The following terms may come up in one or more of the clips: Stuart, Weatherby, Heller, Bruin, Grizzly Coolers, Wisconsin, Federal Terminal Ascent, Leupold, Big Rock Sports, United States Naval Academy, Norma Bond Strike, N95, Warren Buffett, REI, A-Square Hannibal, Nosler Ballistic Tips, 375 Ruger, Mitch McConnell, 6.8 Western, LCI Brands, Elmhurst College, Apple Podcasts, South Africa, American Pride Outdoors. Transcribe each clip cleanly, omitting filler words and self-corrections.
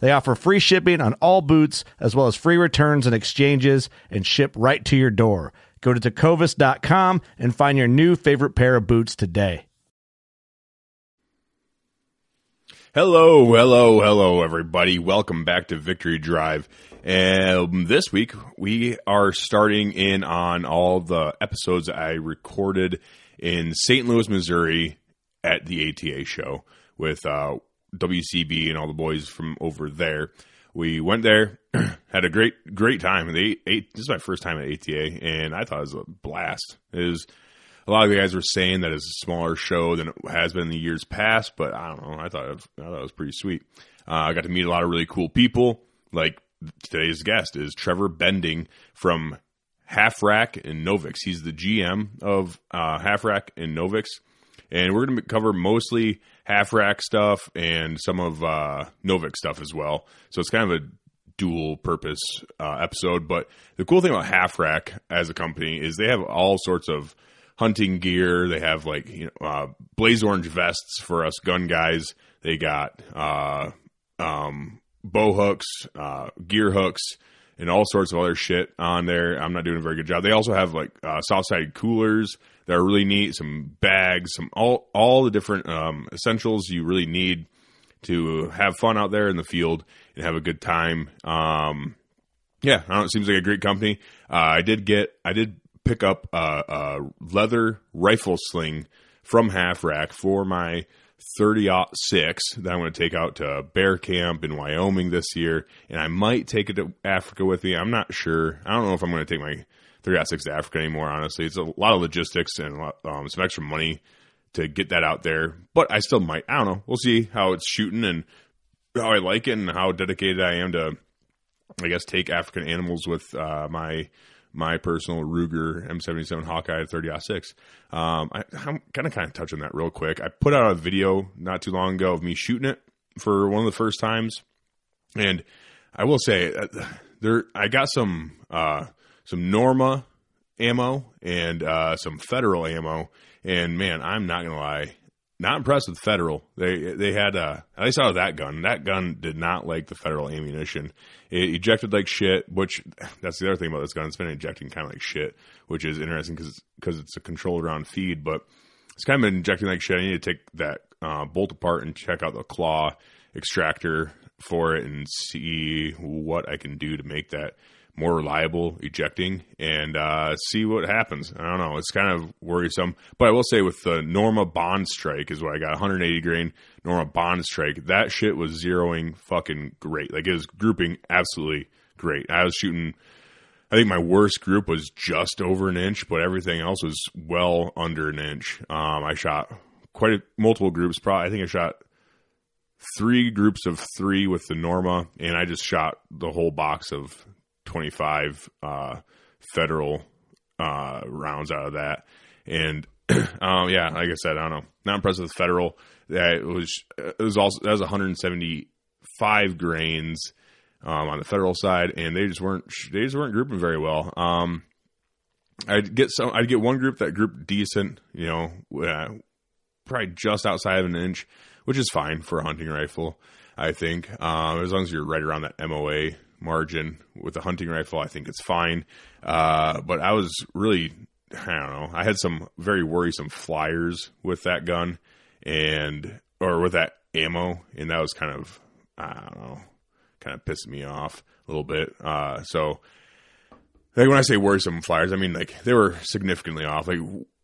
They offer free shipping on all boots, as well as free returns and exchanges, and ship right to your door. Go to Tecovas.com and find your new favorite pair of boots today. Hello, everybody. Welcome back to Victory Drive. And this week, we are starting in on all the episodes I recorded in St. Louis, Missouri at the ATA show with WCB and all the boys from over there. We went there, had a great time. This is my first time at ATA, and I thought it was a blast. A lot of the guys were saying that it's a smaller show than it has been in the years past, but I don't know. I thought it was pretty sweet. I got to meet a lot of really cool people. Like today's guest is Trevor Bending from Half Rack and Novix. He's the GM of Half Rack and Novix, and we're going to cover mostly Half Rack stuff and some of Novix stuff as well. So it's kind of a dual-purpose episode. But the cool thing about Half Rack as a company is they have all sorts of hunting gear. They have like blaze orange vests for us gun guys. They got bow hooks, gear hooks, and all sorts of other shit on there. I'm not doing a very good job. They also have like Southside coolers that are really neat. Some bags, some all the different essentials you really need to have fun out there in the field and have a good time. Yeah, I don't know, it seems like a great company. I did pick up a leather rifle sling from Half Rack for my 30-06 that I'm going to take out to bear camp in Wyoming this year, and I might take it to Africa with me. I'm not sure. I don't know if I'm going to take my 30-06 to Africa anymore, honestly. It's a lot of logistics and a lot, some extra money to get that out there, but I still might. I don't know. We'll see how it's shooting and how I like it and how dedicated I am to, I guess, take African animals with my personal Ruger M77 Hawkeye 30-06. I'm kind of touching that real quick. I put out a video not too long ago of me shooting it for one of the first times, and I will say I got some Norma ammo and some Federal ammo, and man, I'm not gonna lie, not impressed with Federal. They had at least out of that gun. That gun did not like the Federal ammunition. It ejected like shit, which that's the other thing about this gun. It's been ejecting kind of like shit, which is interesting because it's a controlled round feed, but it's kind of been ejecting like shit. I need to take that bolt apart and check out the claw extractor for it and see what I can do to make that more reliable ejecting and see what happens. I don't know. It's kind of worrisome. But I will say with the Norma Bond Strike is what I got, 180 grain Norma Bond Strike. That shit was zeroing fucking great. Like, it was grouping absolutely great. I was shooting, I think my worst group was just over an inch, but everything else was well under an inch. I shot multiple groups. Probably, I think I shot 3 groups of 3 with the Norma, and I just shot the whole box of 25 Federal rounds out of that, and yeah, like I said, I don't know, not impressed with Federal. That was also that was 175 grains on the federal side, and they just weren't grouping very well. I'd get one group that grouped decent, probably just outside of an inch, which is fine for a hunting rifle, I think. As long as you're right around that MOA margin with a hunting rifle, I think it's fine. But I was really, I don't know, I had some very worrisome flyers with that gun or with that ammo, and that was kind of pissed me off a little bit. So like when I say worrisome flyers, I mean like they were significantly off, like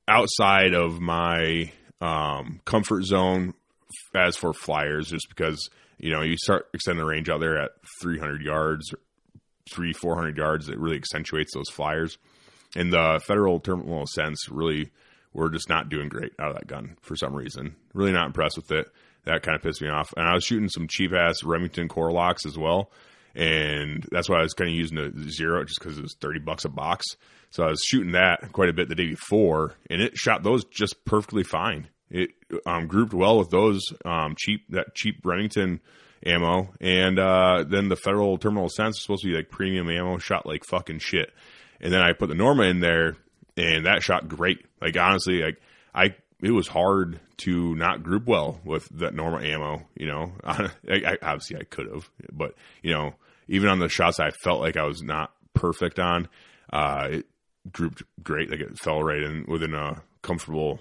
outside of my comfort zone as for flyers, just because, you start extending the range out there at 300 yards, 400 yards, it really accentuates those flyers. And the Federal Terminal Ascent really were just not doing great out of that gun for some reason. Really not impressed with it. That kind of pissed me off. And I was shooting some cheap-ass Remington core locks as well. And that's why I was kind of using the zero, just because it was $30 a box. So I was shooting that quite a bit the day before, and it shot those just perfectly fine. It grouped well with those cheap Remington ammo. And then the Federal Terminal Ascent was supposed to be like premium ammo, shot like fucking shit. And then I put the Norma in there, and that shot great. Like, honestly, it was hard to not group well with that Norma ammo, Obviously, I could have. But, even on the shots I felt like I was not perfect on, it grouped great. Like, it fell right in within a comfortable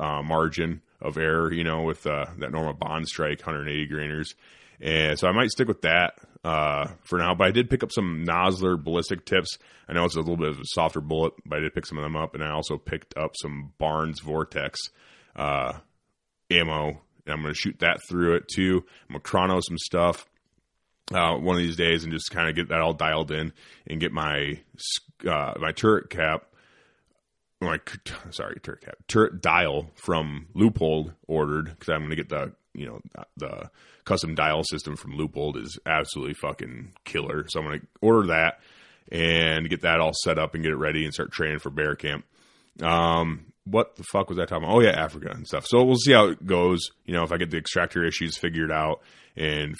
margin of error, with that Norma Bond Strike 180 grainers. And so I might stick with that for now, but I did pick up some Nosler ballistic tips. I know it's a little bit of a softer bullet, but I did pick some of them up, and I also picked up some Barnes Vortex ammo, and I'm going to shoot that through it too. I'm going to chrono some stuff one of these days and just kind of get that all dialed in and get my turret dial from Leupold ordered, because I'm going to get the custom dial system from Leupold is absolutely fucking killer. So I'm going to order that and get that all set up and get it ready and start training for bear camp. What the fuck was I talking about? Oh yeah, Africa and stuff. So we'll see how it goes. If I get the extractor issues figured out and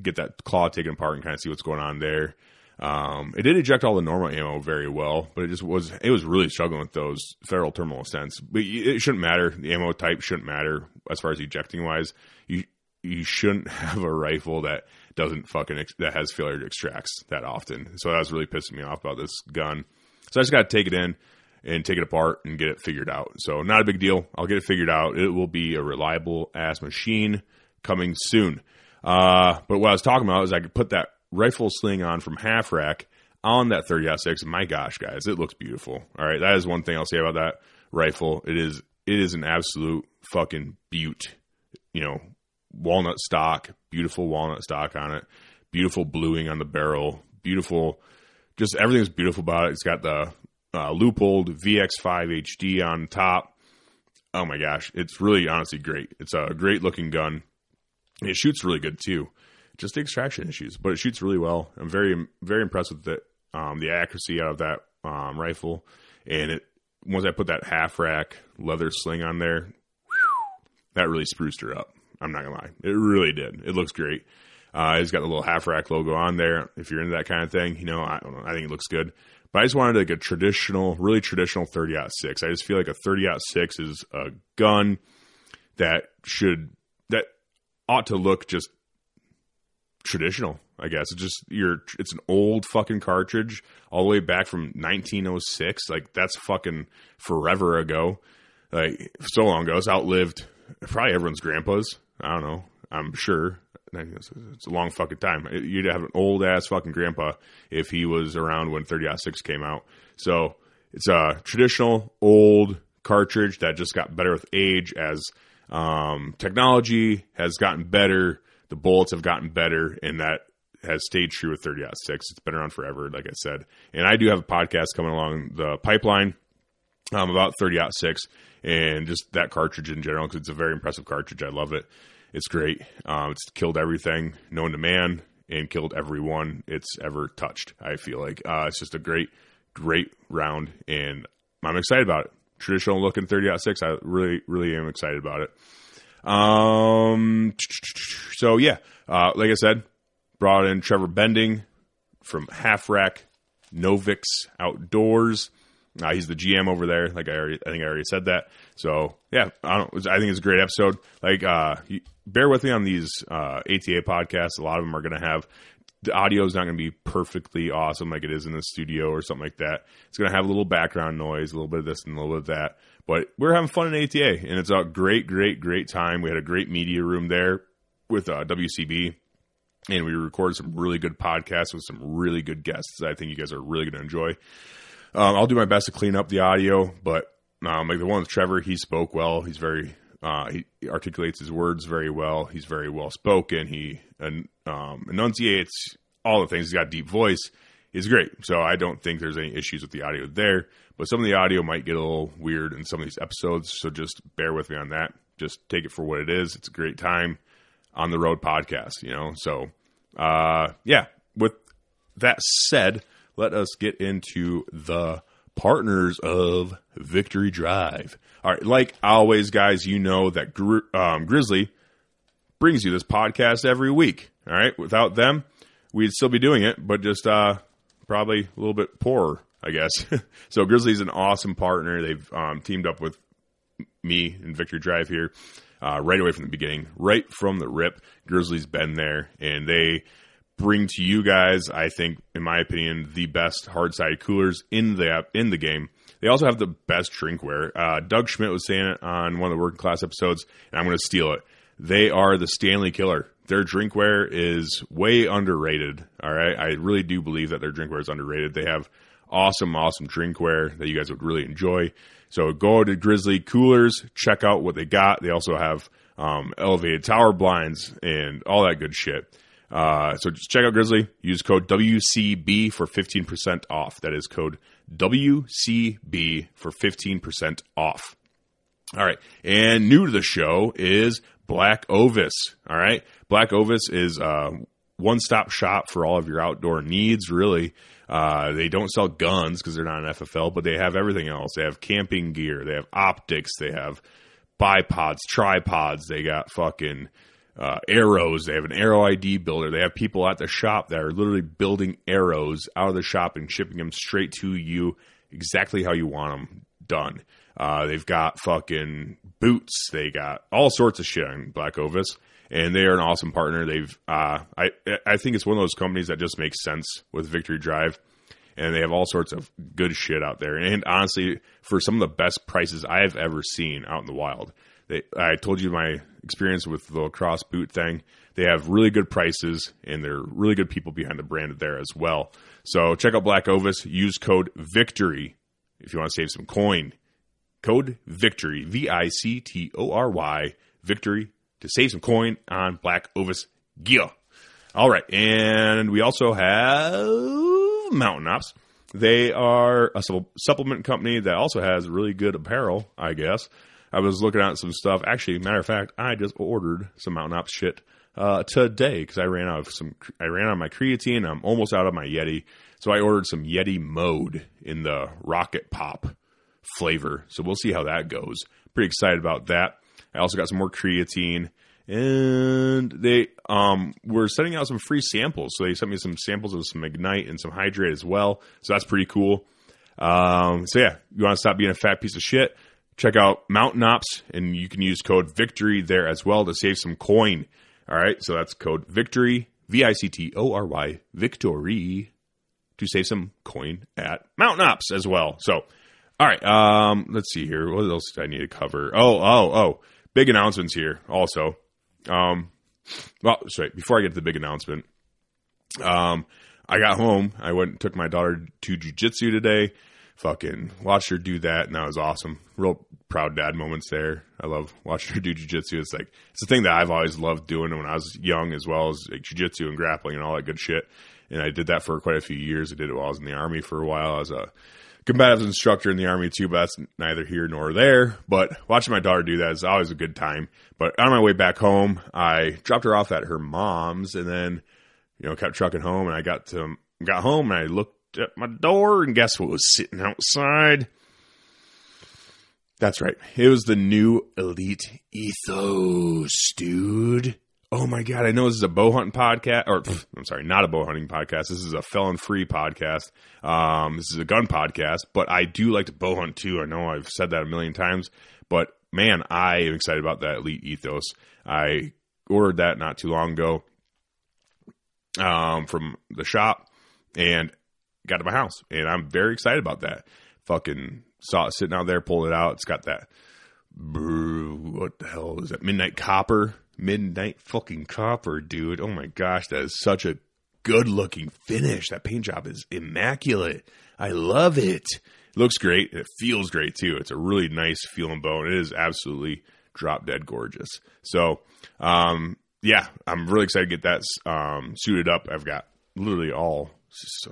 get that claw taken apart and kind of see what's going on there. It did eject all the normal ammo very well, but it was really struggling with those Federal Terminal Ascents. But it shouldn't matter. The ammo type shouldn't matter as far as ejecting wise. You shouldn't have a rifle that doesn't that has failure to extracts that often. So that was really pissing me off about this gun. So I just got to take it in and take it apart and get it figured out. So not a big deal. I'll get it figured out. It will be a reliable ass machine coming soon. But what I was talking about is I could put that rifle sling on from Half Rack on that 30-06. My gosh, guys, it looks beautiful. All right. That is one thing I'll say about that rifle. It is an absolute fucking beaut, walnut stock, beautiful walnut stock on it, beautiful bluing on the barrel, beautiful, just everything's beautiful about it. It's got the Leupold VX5 HD on top. Oh my gosh. It's really honestly great. It's a great looking gun. It shoots really good too. Just the extraction issues, but it shoots really well. I'm very, very impressed with the accuracy out of that rifle. And once I put that Half Rack leather sling on there, that really spruced her up. I'm not gonna lie, it really did. It looks great. It's got the little Half Rack logo on there. If you're into that kind of thing, I don't know. I think it looks good. But I just wanted like a traditional, really traditional 30-06. I just feel like a 30-06 is a gun that ought to look just traditional, I guess. It's just it's an old fucking cartridge all the way back from 1906. Like, that's fucking forever ago. Like, so long ago. It's outlived probably everyone's grandpa's. I don't know. I'm sure. It's a long fucking time. You'd have an old ass fucking grandpa if he was around when 30-06 came out. So it's a traditional old cartridge that just got better with age as technology has gotten better. The bullets have gotten better, and that has stayed true with 30-06. It's been around forever, like I said. And I do have a podcast coming along the pipeline about 30-06 and just that cartridge in general, because it's a very impressive cartridge. I love it. It's great. It's killed everything known to man and killed everyone it's ever touched, I feel like. It's just a great, great round, and I'm excited about it. Traditional looking 30-06, I really, really am excited about it. So yeah, like I said, Brought in Trevor Bending from Half Rack, Novix Outdoors. He's the GM over there. Like I think I already said that. So yeah, I think it's a great episode. Like, bear with me on these ATA podcasts. A lot of them are going to have the audio is not going to be perfectly awesome like it is in the studio or something like that. It's going to have a little background noise, a little bit of this and a little bit of that. But we're having fun in ATA, and it's a great time. We had a great media room there with WCB. And we recorded some really good podcasts with some really good guests that I think you guys are really going to enjoy. I'll do my best to clean up the audio, but like the one with Trevor, he spoke well. He's very he articulates his words very well. He's very well spoken. He enunciates all the things. He's got a deep voice. It's great. So I don't think there's any issues with the audio there. But some of the audio might get a little weird in some of these episodes, so just bear with me on that. Just take it for what it is. It's a great time. On the road podcast, you know. So, yeah, with that said, let us get into the partners of Victory Drive. All right. Like always, guys, you know that Grizzly brings you this podcast every week. All right. Without them, we'd still be doing it, but just, probably a little bit poorer, I guess. So Grizzly's an awesome partner. They've, teamed up with me and Victory Drive here. Right away from the beginning, right from the rip, Grizzly's been there, and they bring to you guys, I think, in my opinion, the best hard side coolers in the game. They also have the best drinkware. Doug Schmidt was saying it on one of the Working Class episodes, and I'm going to steal it. They are the Stanley Killer. Their drinkware is way underrated. All right, I really do believe that their drinkware is underrated. They have awesome drinkware that you guys would really enjoy. So go to Grizzly Coolers, check out what they got. They also have elevated tower blinds and all that good shit. So just check out Grizzly. Use code WCB for 15% off. That is code WCB for 15% off. All right. And new to the show is Black Ovis. All right. Black Ovis is a one-stop shop for all of your outdoor needs, really. They don't sell guns because they're not an FFL, but they have everything else. They have camping gear. They have optics. They have bipods, tripods. They got fucking arrows. They have an arrow ID builder. They have people at the shop that are literally building arrows out of the shop and shipping them straight to you exactly how you want them done. They've got fucking boots. They got all sorts of shit on Black Ovis. And they are an awesome partner. They've, I think it's one of those companies that just makes sense with Victory Drive, and they have all sorts of good shit out there. And honestly, for some of the best prices I've ever seen out in the wild, I told you my experience with the lacrosse boot thing. They have really good prices, and they're really good people behind the brand there as well. So check out Black Ovis. Use code VICTORY if you want to save some coin. Code VICTORY, VICTORY, VICTORY. To save some coin on Black Ovis gear. All right. And we also have Mountain Ops. They are a supplement company that also has really good apparel, I guess. I was looking at some stuff. Actually, matter of fact, I just ordered some Mountain Ops shit today because I ran out of my creatine. I'm almost out of my Yeti. So I ordered some Yeti Mode in the Rocket Pop flavor. So we'll see how that goes. Pretty excited about that. I also got some more creatine, and they were sending out some free samples. So they sent me some samples of some Ignite and some Hydrate as well. So that's pretty cool. So yeah, you want to stop being a fat piece of shit, check out Mountain Ops, and you can use code VICTORY there as well to save some coin. All right, so that's code VICTORY, VICTORY, VICTORY, to save some coin at Mountain Ops as well. So all right, let's see here. What else did I need to cover? Oh. Big announcements here also. Well, sorry, before I get to the big announcement, I got home. I went and took my daughter to jiu-jitsu today. Fucking watched her do that, and that was awesome. Real proud dad moments there. I love watching her do jiu-jitsu. It's the thing that I've always loved doing when I was young, as well as like jiu-jitsu and grappling and all that good shit. And I did that for quite a few years. I did it while I was in the Army for a while. I was a combative instructor in the Army too, but that's neither here nor there. But watching my daughter do that is always a good time. But on my way back home, I dropped her off at her mom's, and then, you know, kept trucking home. And I got home, and I looked at my door, and guess what was sitting outside? That's right, it was the new Elite Ethos, dude. oh my God, I know this is a bow hunting podcast, or I'm sorry, not a bow hunting podcast. This is a felon-free podcast. This is a gun podcast, but I do like to bow hunt too. I know I've said that a million times, but man, I am excited about that Elite Ethos. I ordered that not too long ago from the shop and got to my house, and I'm very excited about that. Fucking saw it sitting out there, pulled it out. It's got that, what the hell is that? Midnight fucking copper, dude. Oh my gosh, that is such a good looking finish. That paint job is immaculate. I love it. It looks great. It feels great too. It's a really nice feeling bow. It is absolutely drop dead gorgeous. So, yeah, I'm really excited to get that suited up. I've got literally all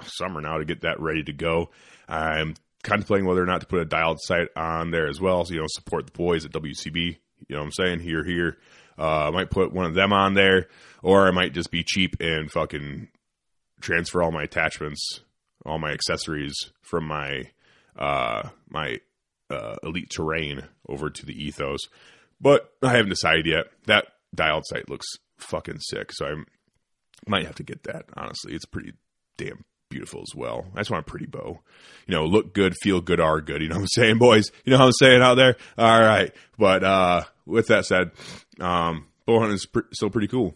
summer now to get that ready to go. I'm contemplating whether or not to put a dialed sight on there as well. So, you know, support the boys at WCB. You know what I'm saying? Here. I might put one of them on there, or I might just be cheap and fucking transfer all my attachments, all my accessories from my my Elite Terrain over to the Ethos. But I haven't decided yet. That dialed sight looks fucking sick, so I might have to get that. Honestly, it's pretty damn beautiful as well. I just want a pretty bow. You know, look good, feel good, are good. You know what I'm saying, boys? You know what I'm saying out there? All right. But with that said, bow hunting is still pretty cool.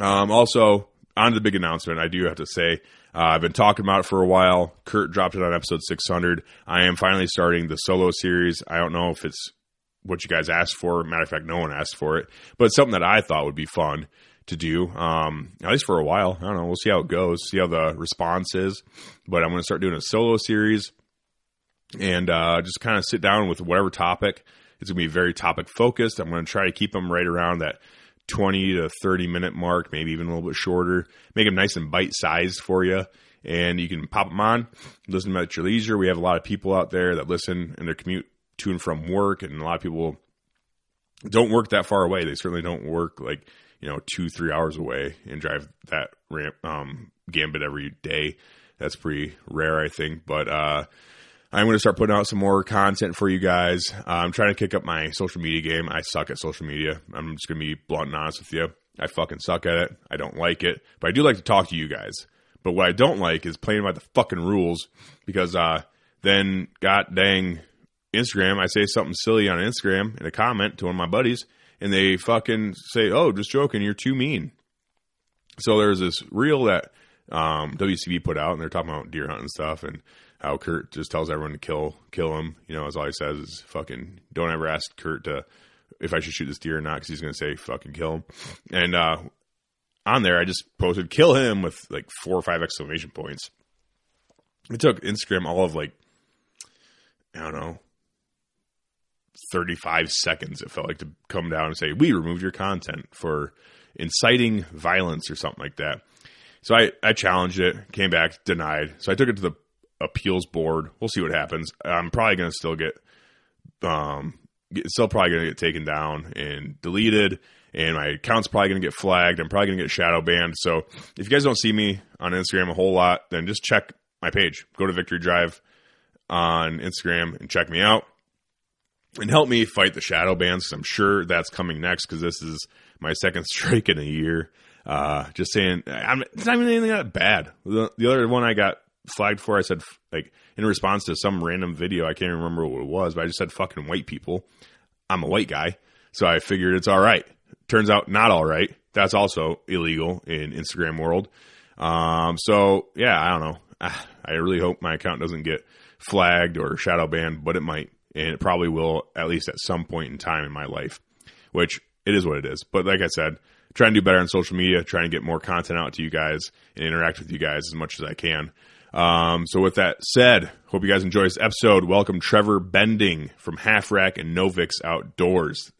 Also, on to the big announcement. I do have to say, I've been talking about it for a while. Kurt dropped it on episode 600. I am finally starting the solo series. I don't know if it's what you guys asked for. Matter of fact, no one asked for it. But it's something that I thought would be fun to do, at least for a while. I don't know. We'll see how it goes, see how the response is. But I'm going to start doing a solo series and just kind of sit down with whatever topic. It's going to be very topic focused. I'm going to try to keep them right around that 20 to 30 minute mark, maybe even a little bit shorter. Make them nice and bite sized for you. And you can pop them on, listen to them at your leisure. We have a lot of people out there that listen in their commute to and from work. And a lot of people don't work that far away. They certainly don't work like, you know, 2-3 hours away and drive that ramp, gambit every day. That's pretty rare, I think. But, I'm going to start putting out some more content for you guys. I'm trying to kick up my social media game. I suck at social media. I'm just going to be blunt and honest with you. I fucking suck at it. I don't like it. But I do like to talk to you guys. But what I don't like is playing by the fucking rules, because then, god dang, Instagram, I say something silly on Instagram in a comment to one of my buddies, and they fucking say, oh, just joking, you're too mean. So there's this reel that WCB put out, and they're talking about deer hunting stuff, and how Kurt just tells everyone to kill him. You know, as all he says is fucking, don't ever ask Kurt to, if I should shoot this deer or not, because he's going to say fucking kill him. And on there, I just posted kill him with like 4 or 5 exclamation points. It took Instagram all of like, I don't know, 35 seconds, it felt like, to come down and say, we removed your content for inciting violence or something like that. So I challenged it, came back, denied. So I took it to the appeals board. We'll see what happens. I'm probably going to still get, still probably going to get taken down and deleted, and my account's probably going to get flagged. I'm probably going to get shadow banned. So if you guys don't see me on Instagram a whole lot, then just check my page. Go to Victory Drive on Instagram and check me out and help me fight the shadow bans, because I'm sure that's coming next, because this is my second strike in a year. Just saying, it's not even anything that bad. The other one I got flagged for, I said, like, in response to some random video, I can't remember what it was, but I just said fucking white people. I'm a white guy, so I figured it's all right. Turns out not all right. That's also illegal in Instagram world. So yeah, I don't know. I really hope my account doesn't get flagged or shadow banned, but it might, and it probably will, at least at some point in time in my life, which it is what it is. But like I said, trying to do better on social media, trying to get more content out to you guys and interact with you guys as much as I can. So with that said, hope you guys enjoy this episode. Welcome Trevor Bending from Half Rack and Novix Outdoors.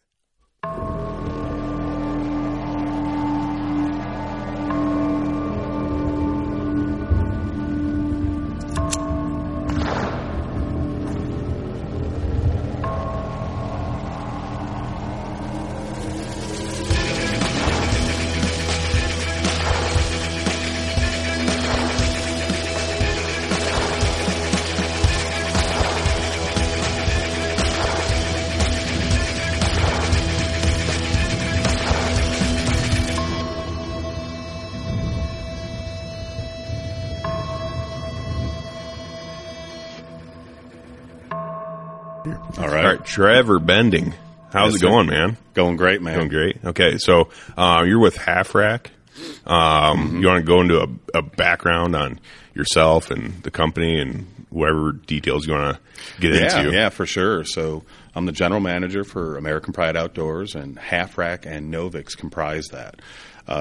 All right, Trevor Bending. How's it going, man? Going great, man. Going great. Okay, so you're with Half Rack. You want to go into a background on yourself and the company and whatever details you want to get into? Yeah, for sure. So I'm the general manager for American Pride Outdoors, and Half Rack and Novix comprise that.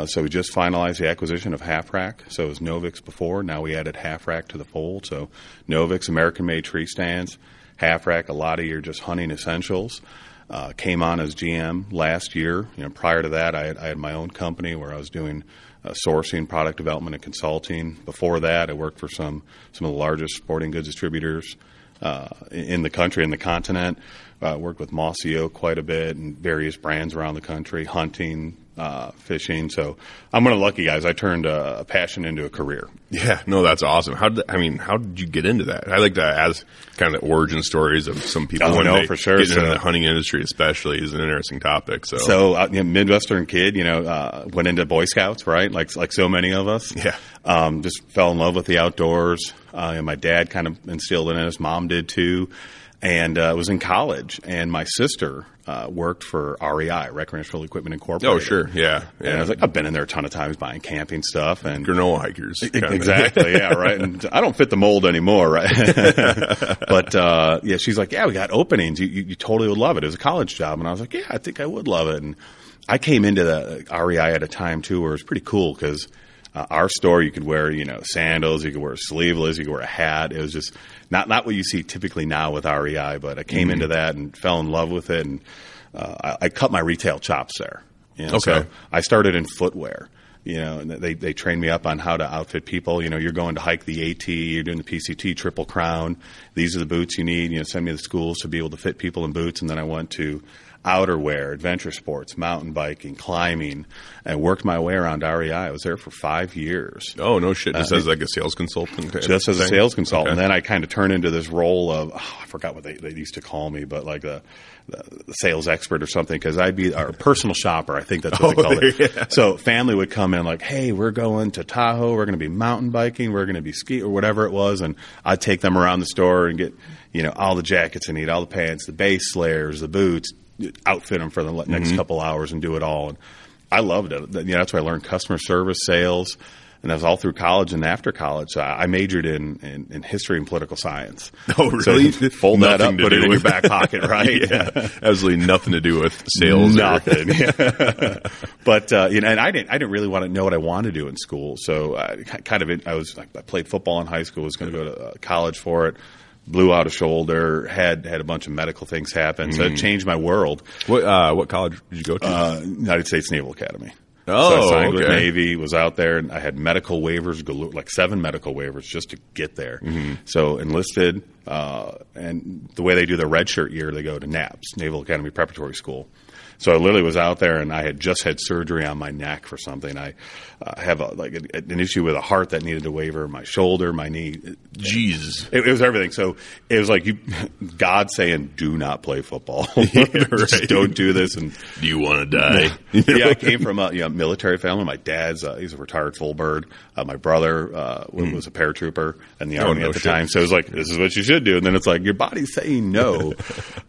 So we just finalized the acquisition of Half Rack. So it was Novix before. Now we added Half Rack to the fold. So Novix, American-made tree stands. Half Rack, a lot of your just hunting essentials. Came on as GM last year. You know, prior to that, I had my own company where I was doing sourcing, product development, and consulting. Before that, I worked for some of the largest sporting goods distributors in the country, in the continent. I worked with Mossy Oak quite a bit and various brands around the country, hunting, fishing. So I'm one of the lucky guys. I turned a passion into a career. Yeah, no, that's awesome. How did you get into that? I like to ask kind of the origin stories of some people when they get into the hunting industry, especially, is an interesting topic. So, Midwestern kid, went into Boy Scouts, right? Like so many of us. Yeah. Just fell in love with the outdoors. And my dad kind of instilled it in us. Mom did too. And I was in college, and my sister worked for REI, Recreational Equipment Incorporated. Oh, sure, yeah. And I was like, I've been in there a ton of times buying camping stuff. And granola hikers. Exactly, yeah, right. And I don't fit the mold anymore, right? But, she's like, yeah, we got openings. You totally would love it. It was a college job. And I was like, yeah, I think I would love it. And I came into the REI at a time, too, where it was pretty cool because our store, you could wear, sandals, you could wear sleeveless, you could wear a hat. It was just not what you see typically now with REI, but I came into that and fell in love with it. And I cut my retail chops there. So I started in footwear. And they trained me up on how to outfit people. You're going to hike the AT, you're doing the PCT Triple Crown. These are the boots you need. Send me to the schools to be able to fit people in boots. And then I went to outerwear, adventure sports, mountain biking, climbing, and worked my way around REI. I was there for 5 years. Oh, no shit. Just as like a sales consultant? Just as a sales consultant. Okay. And then I kind of turned into this role of, I forgot what they used to call me, but like the sales expert or something, because I'd be our personal shopper. I think that's what they call it. Yeah. So family would come in like, hey, we're going to Tahoe. We're going to be mountain biking. We're going to be ski or whatever it was. And I'd take them around the store and get, all the jackets I need, all the pants, the base layers, the boots, outfit them for the next couple hours and do it all. And I loved it. That's where I learned customer service, sales, and that was all through college and after college. So I majored in history and political science. Oh, really? So fold that up, put it in your back pocket, right? Yeah. Absolutely nothing to do with sales. Nothing. But, and I didn't really want to know what I wanted to do in school. So I played football in high school, was going to go to college for it. Blew out a shoulder, had a bunch of medical things happen. So it changed my world. What college did you go to? United States Naval Academy. Oh, so I signed with Navy, was out there, and I had medical waivers, like 7 medical waivers just to get there. So enlisted, and the way they do their redshirt year, they go to NAPS, Naval Academy Preparatory School. So I literally was out there, and I had just had surgery on my neck for something. I have an issue with a heart that needed a waiver, my shoulder, my knee. Jesus. It was everything. So it was like God saying, do not play football. Just don't do this. And do you want to die? I came from a military family. My dad's he's a retired full bird. My brother was a paratrooper in the Army at the time. So it was like, this is what you should do. And then it's like, your body's saying no.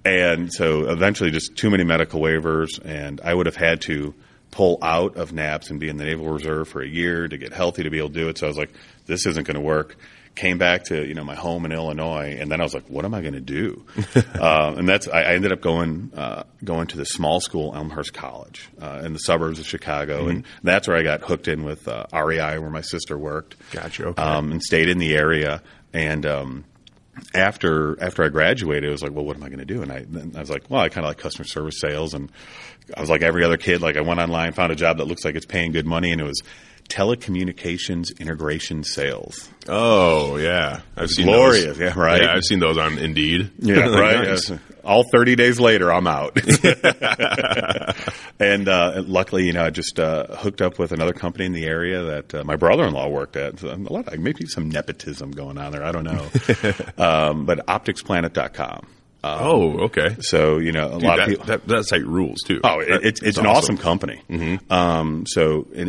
And so eventually just too many medical waivers. And I would have had to pull out of NAPS and be in the Naval Reserve for a year to get healthy to be able to do it. So I was like, this isn't going to work. Came back to, my home in Illinois. And then I was like, what am I going to do? And I ended up going to the small school, Elmhurst College, in the suburbs of Chicago. And that's where I got hooked in with REI, where my sister worked. Gotcha. Okay. And stayed in the area. And, after I graduated, it was like, well, what am I going to do? And I was like, well, I kind of like customer service sales. And I was like every other kid. Like I went online, found a job that looks like it's paying good money. And it was telecommunications integration sales. Oh, yeah. I've seen glorious. Those. Yeah, right. Yeah, I've seen those on Indeed. Yeah, right. Nice. All 30 days later, I'm out. And luckily, I just hooked up with another company in the area that my brother-in-law worked at. So a lot of, maybe some nepotism going on there. I don't know. But opticsplanet.com. Okay. So, you know, a lot of people... That site rules, too. Oh, it's an awesome company. Mm-hmm. And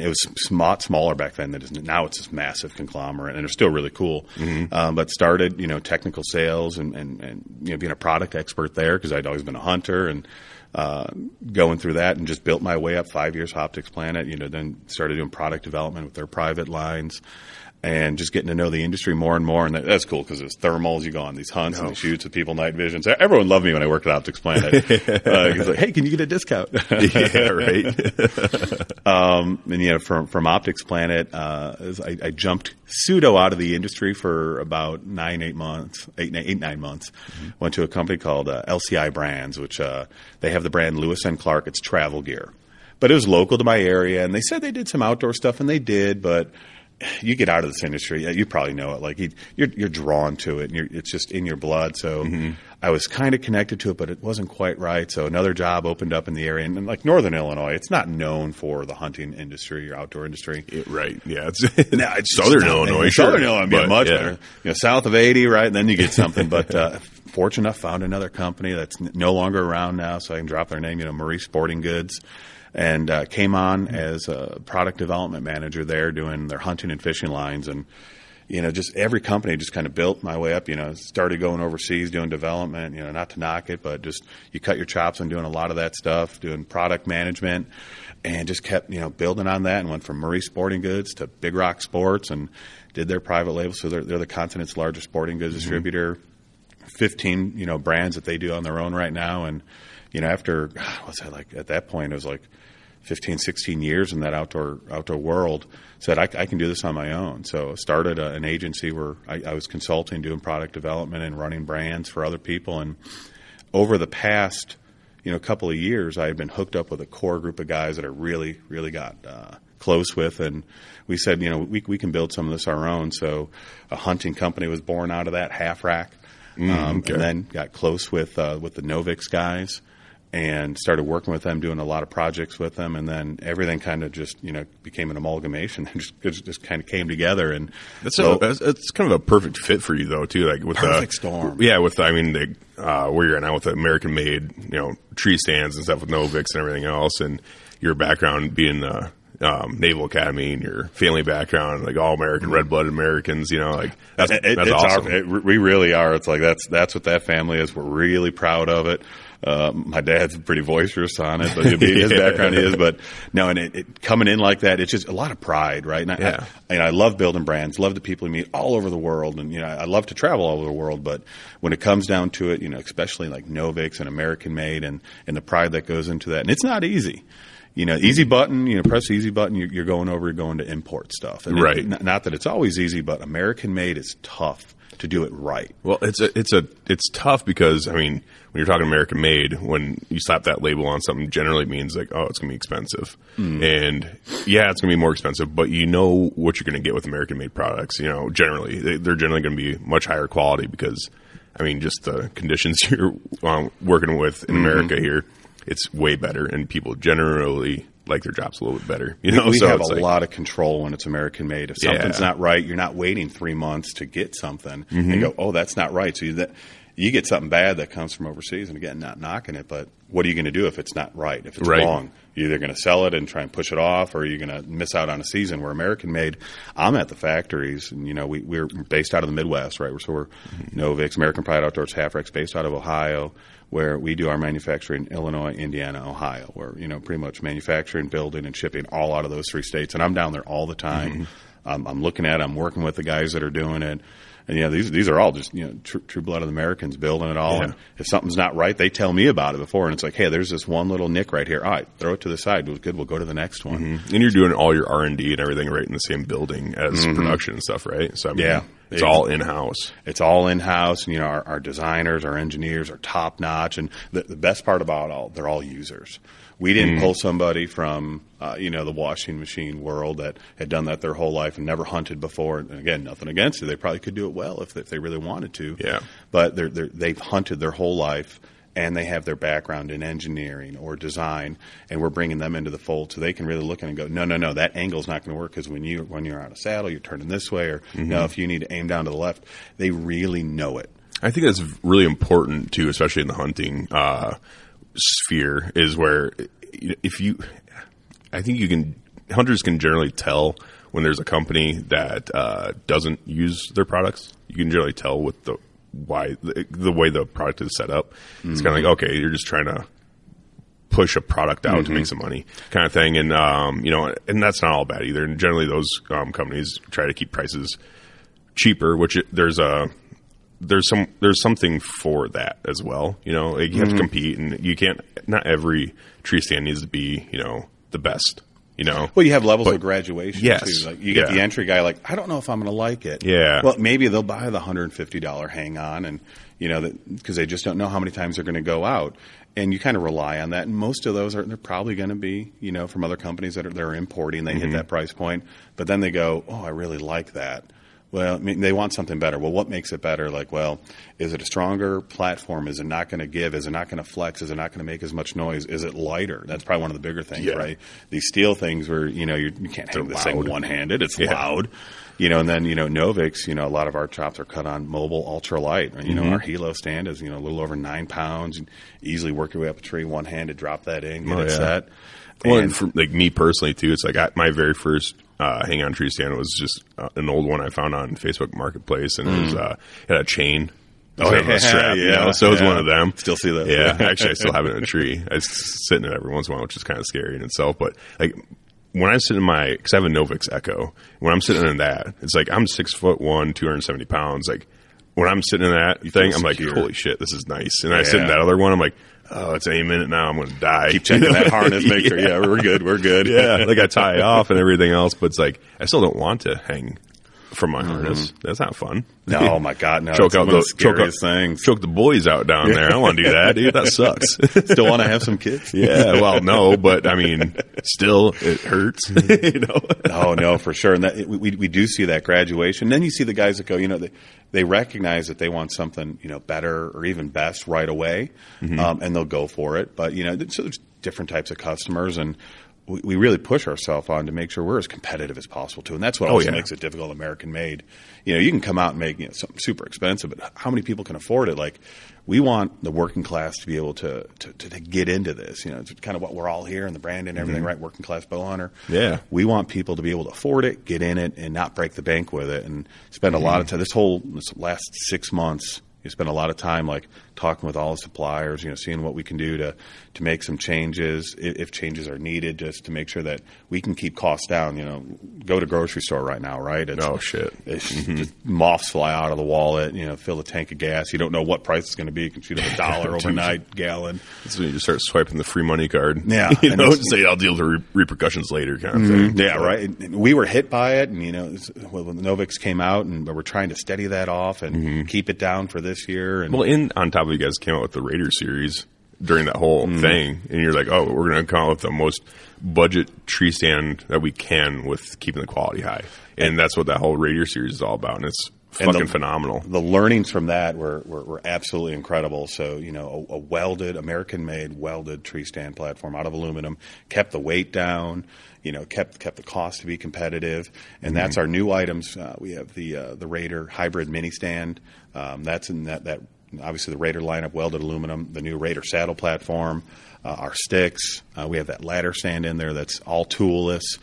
it was a lot smaller back then than it is now. It's this massive conglomerate, and they're still really cool. Mm-hmm. But started, technical sales and being a product expert there because I'd always been a hunter and going through that and just built my way up 5 years, Optics Planet, then started doing product development with their private lines. And just getting to know the industry more and more. And that's cool because it's thermals. You go on these hunts and the shoots with people, night visions. Everyone loved me when I worked at Optics Planet. It's like, hey, can you get a discount? Yeah, right. From Optics Planet, I jumped pseudo out of the industry for about 9 8 months. 8 9 months. Mm-hmm. Went to a company called LCI Brands, which they have the brand Lewis & Clark. It's travel gear. But it was local to my area. And they said they did some outdoor stuff, and they did, but – you get out of this industry, you probably know it. Like you're drawn to it, and it's just in your blood. So mm-hmm. I was kind of connected to it, but it wasn't quite right. So another job opened up in the area, and like Northern Illinois, it's not known for the hunting industry or outdoor industry. Yeah. It's Southern Illinois. Southern Illinois would be much better. South of 80, right? And then you get something. But fortunate enough, found another company that's no longer around now, so I can drop their name. Marie Sporting Goods. And came on as a product development manager there doing their hunting and fishing lines. And, just every company just kind of built my way up, started going overseas doing development, not to knock it, but just you cut your chops on doing a lot of that stuff, doing product management, and just kept, building on that and went from Murray Sporting Goods to Big Rock Sports and did their private label. So they're the continent's largest sporting goods mm-hmm. distributor, 15, brands that they do on their own right now. And, after at that point, it was like 15, 16 years in that outdoor world, said, I can do this on my own. So I started an agency where I was consulting, doing product development and running brands for other people. And over the past, couple of years, I had been hooked up with a core group of guys that I really, really got close with. And we said, we can build some of this our own. So a hunting company was born out of that, Half Rack. Okay. And then got close with the Novix guys. And started working with them, doing a lot of projects with them, and then everything kind of just became an amalgamation. It just kind of came together, and it's kind of a perfect fit for you though too, like with perfect storm. Yeah, with where you're at now with the American made tree stands and stuff with Novix and everything else, and your background being Naval Academy and your family background, like all American, red blooded Americans, that's awesome. We really are. It's like that's what that family is. We're really proud of it. My dad's pretty boisterous on it, but his background is. But no, and it coming in like that, it's just a lot of pride, right? And I love building brands, love the people we meet all over the world, and I love to travel all over the world. But when it comes down to it, especially like Novix and American Made, and the pride that goes into that, and it's not easy. Easy button, press the easy button, you're going to import stuff. And right. Not that it's always easy, but American Made is tough to do it right. Well, it's tough because, when you're talking American Made, when you slap that label on something, generally means like, oh, it's going to be expensive. Mm. And yeah, it's going to be more expensive, but you know what you're going to get with American Made products. Generally, they're generally going to be much higher quality because, just the conditions you're working with in mm-hmm. America here. It's way better, and people generally like their jobs a little bit better. We so have a lot of control when it's American-made. If something's not right, you're not waiting 3 months to get something mm-hmm. and go, oh, that's not right. So you get something bad that comes from overseas, and again, not knocking it, but what are you going to do if it's not right, if it's wrong? You're either going to sell it and try and push it off, or you're going to miss out on a season where American-made. I'm at the factories, and we're based out of the Midwest, right? So we're mm-hmm. Novix, American Pride Outdoors, Half Rack, based out of Ohio, where we do our manufacturing in Illinois, Indiana, Ohio, where, pretty much manufacturing, building, and shipping all out of those three states. And I'm down there all the time. Mm-hmm. I'm looking at it. I'm working with the guys that are doing it. And, these are all just, true-blooded Americans building it all. Yeah. And if something's not right, they tell me about it before. And it's like, hey, there's this one little nick right here. All right, throw it to the side. Good, we'll go to the next one. Mm-hmm. And you're doing all your R&D and everything right in the same building as mm-hmm. production and stuff, right? So, it's all in-house. It's all in-house. And, our designers, our engineers are top-notch. And the best part about they're all users. We didn't pull somebody from, the washing machine world that had done that their whole life and never hunted before. And again, nothing against it. They probably could do it well if they really wanted to. Yeah. But they've hunted their whole life, and they have their background in engineering or design, and we're bringing them into the fold so they can really look at it and go, no, that angle's not going to work because when you're out of saddle, you're turning this way, or mm-hmm. no, if you need to aim down to the left, they really know it. I think that's really important too, especially in the hunting sphere, is where I think you can, hunters can generally tell when there's a company that doesn't use their products. You can generally tell with the way the product is set up. Mm-hmm. It's kind of like, okay, you're just trying to push a product out, mm-hmm, to make some money kind of thing. And, and that's not all bad either. And generally those companies try to keep prices cheaper, which there's something for that as well. You know, like you have, mm-hmm, to compete, and you can't, not every tree stand needs to be, the best. Well, you have levels of graduation. Yes. Too. Like you get the entry guy like, I don't know if I'm going to like it. Yeah. Well, maybe they'll buy the $150 hang on, and because they just don't know how many times they're going to go out, and you kind of rely on that. And most of those they're probably going to be from other companies that they're importing. They, mm-hmm, hit that price point, but then they go, oh, I really like that. Well, I mean, they want something better. Well, what makes it better? Like, well, is it a stronger platform? Is it not going to give? Is it not going to flex? Is it not going to make as much noise? Is it lighter? That's probably one of the bigger things, right? These steel things where, you can't hang this thing one-handed. It's loud. And then, Novix, a lot of our chops are cut on mobile ultralight. Our Hilo stand is, a little over 9 pounds. You easily work your way up a tree one-handed, drop that in, get it set. Well, and for, like, me personally, too, it's like my very first hang on tree stand was just an old one I found on Facebook Marketplace, and it was, had a chain. A strap, so it was one of them. Still see that. Yeah. Actually, I still have it in a tree. I sit in it every once in a while, which is kind of scary in itself. But, like, when I sit in because I have a Novix Echo, when I'm sitting in that, it's like I'm 6'1", 270 pounds. Like, when I'm sitting in that thing, I'm secure. Like, holy shit, this is nice. And I sit in that other one, I'm like, oh, it's any minute now, I'm going to die. Keep checking that harness, make sure, we're good. Yeah, like I tie it off and everything else, but it's like, I still don't want to hang from my harness. That's not fun. No, oh my God, no. Choke out those scariest things. Choke the boys out down there. I don't want to do that, dude. That sucks. Still want to have some kids? Yeah, well, no, but I mean, still, it hurts. Oh, no, for sure. And that, we do see that graduation. Then you see the guys that go, they recognize that they want something, better or even best right away, and they'll go for it. But, so there's different types of customers, and we really push ourselves on to make sure we're as competitive as possible, too. And that's what also makes it difficult American-made. You can come out and make something super expensive, but how many people can afford it? Like, we want the working class to be able to get into this. It's kind of what we're all here, and the brand and everything, right? Working class bow hunter. Yeah. We want people to be able to afford it, get in it, and not break the bank with it, and spend a lot of time. This last 6 months, you spend a lot of time like talking with all the suppliers, seeing what we can do to make some changes if changes are needed, just to make sure that we can keep costs down. Go to grocery store right now, right? Just moths fly out of the wallet. Fill the tank of gas. You don't know what price it's going to be. You can shoot up $1 overnight gallon. That's when you just start swiping the free money card. Yeah, say I'll deal with repercussions later, kind of thing. Yeah, right. And we were hit by it, and when the Novix came out, and but we're trying to steady that off and keep it down for this year. And on top of, you guys came out with the Raider series during that whole thing, and you're like, oh, we're going to come out with the most budget tree stand that we can with keeping the quality high, and that's what that whole Raider series is all about, and it's fucking phenomenal. The learnings from that were absolutely incredible. So, a welded, American-made welded tree stand platform out of aluminum, kept the weight down, kept the cost to be competitive. And that's our new items. We have the Raider hybrid mini stand. That's in that obviously the Raider lineup, welded aluminum, the new Raider saddle platform, our sticks. We have that ladder stand in there that's all toolless.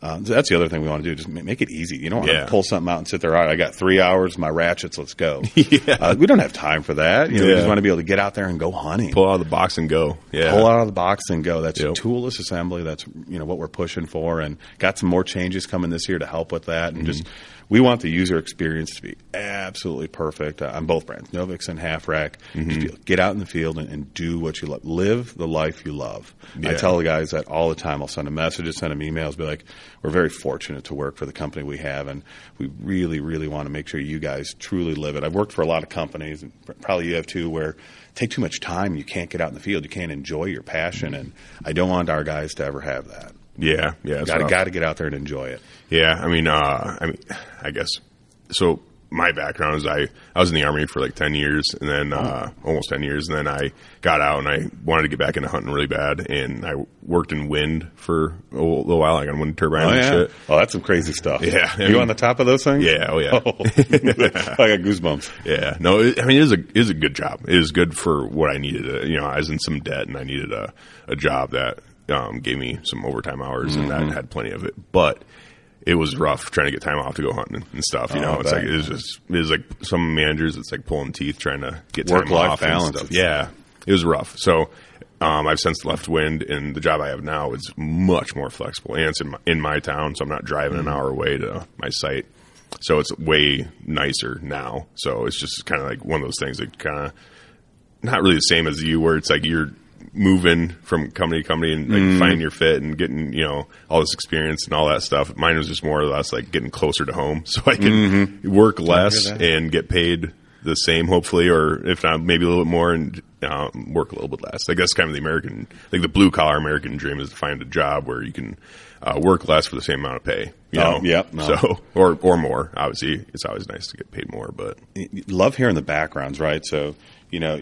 So that's the other thing we want to do, just make it easy. You don't want to pull something out and sit there, all right, I got 3 hours, my ratchets, let's go. We don't have time for that. We just want to be able to get out there and go hunting. Pull out of the box and go. Yeah. Pull out of the box and go. That's a toolless assembly. That's, what we're pushing for, and got some more changes coming this year to help with that. And just, we want the user experience to be absolutely perfect on both brands, Novix and Half Rack. Just get out in the field and do what you love. Live the life you love. Yeah. I tell the guys that all the time. I'll send them messages, send them emails, be like, we're very fortunate to work for the company we have, and we really, really want to make sure you guys truly live it. I've worked for a lot of companies, and probably you have too, where it takes too much time. You can't get out in the field. You can't enjoy your passion, and I don't want our guys to ever have that. Yeah. Got to get out there and enjoy it. Yeah, I mean, I guess so. my background is I was in the Army for like 10 years and then almost 10 years. And then I got out and I wanted to get back into hunting really bad. And I worked in wind for a little while, like on wind turbines and shit. Oh, that's some crazy stuff. Yeah. I mean, on the top of those things? Yeah. Oh, yeah. Oh. I got goosebumps. Yeah. No, it is a good job. It is good for what I needed. You know, I was in some debt and I needed a job that gave me some overtime hours and I had plenty of it. But it was rough trying to get time off to go hunting and stuff. You know, it's like, it was like some managers, it's like pulling teeth trying to get time off balance and stuff. Yeah. It was rough. So, I've since left wind and the job I have now is much more flexible and it's in my town. So I'm not driving an hour away to my site. So it's way nicer now. So it's just kind of like one of those things that kind of not really the same as you where it's like you're moving from company to company and like finding your fit and getting, you know, all this experience and all that stuff. Mine was just more or less like getting closer to home so I could work less and get paid the same, hopefully, or if not, maybe a little bit more and work a little bit less. Like that's kind of the American, like the blue collar American dream is to find a job where you can work less for the same amount of pay. You know? Yep. No. So, or more, obviously it's always nice to get paid more, but love hearing the backgrounds, right? So, you know,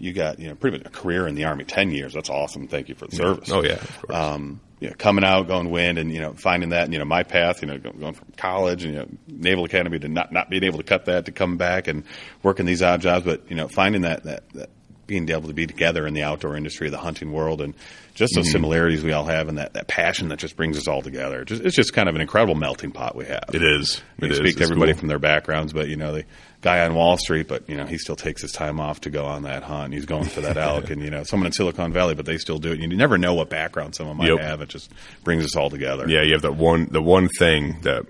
you got, you know, pretty much a career in the Army, 10 years. That's awesome. Thank you for the service. Oh, yeah. Of course. You know, coming out, going wind and, you know, finding that, and, you know, my path, you know, going from college and, you know, Naval Academy to not being able to cut that, to come back and working these odd jobs. But, you know, finding that being able to be together in the outdoor industry, the hunting world, and just those similarities we all have and that passion that just brings us all together. It's just kind of an incredible melting pot we have. It is. You speak to everybody from their backgrounds, but, you know, the guy on Wall Street, but, you know, he still takes his time off to go on that hunt. He's going for that elk and, you know, someone in Silicon Valley, but they still do it. You never know what background someone might have. It just brings us all together. Yeah, you have the one thing that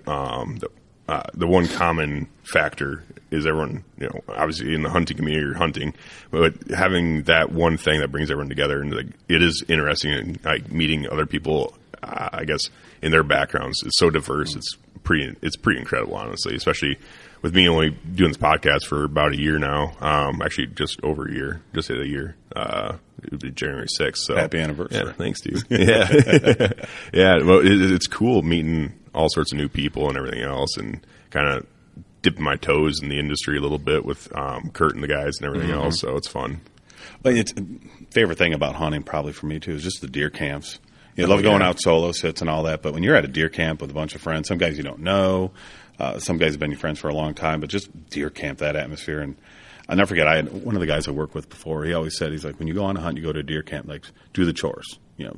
the one common factor is everyone, you know, obviously in the hunting community you're hunting, but having that one thing that brings everyone together. And like, it is interesting, and like meeting other people, I guess, in their backgrounds. It's so diverse. It's pretty incredible, honestly, especially with me only doing this podcast for about a year now. Actually just over a year, just hit a year, it would be January 6th. So happy anniversary. Yeah, thanks, dude. Yeah. Yeah. Well, it's cool meeting all sorts of new people and everything else and kind of dipping my toes in the industry a little bit with Kurt and the guys and everything else. So it's fun. Well, it's favorite thing about hunting probably for me too is just the deer camps. You know, I love going out solo sits and all that, but when you're at a deer camp with a bunch of friends, some guys you don't know, some guys have been your friends for a long time, but just deer camp, that atmosphere. And I'll never forget, I had one of the guys I worked with before, he always said, he's like, when you go on a hunt, you go to a deer camp, like do the chores, you know,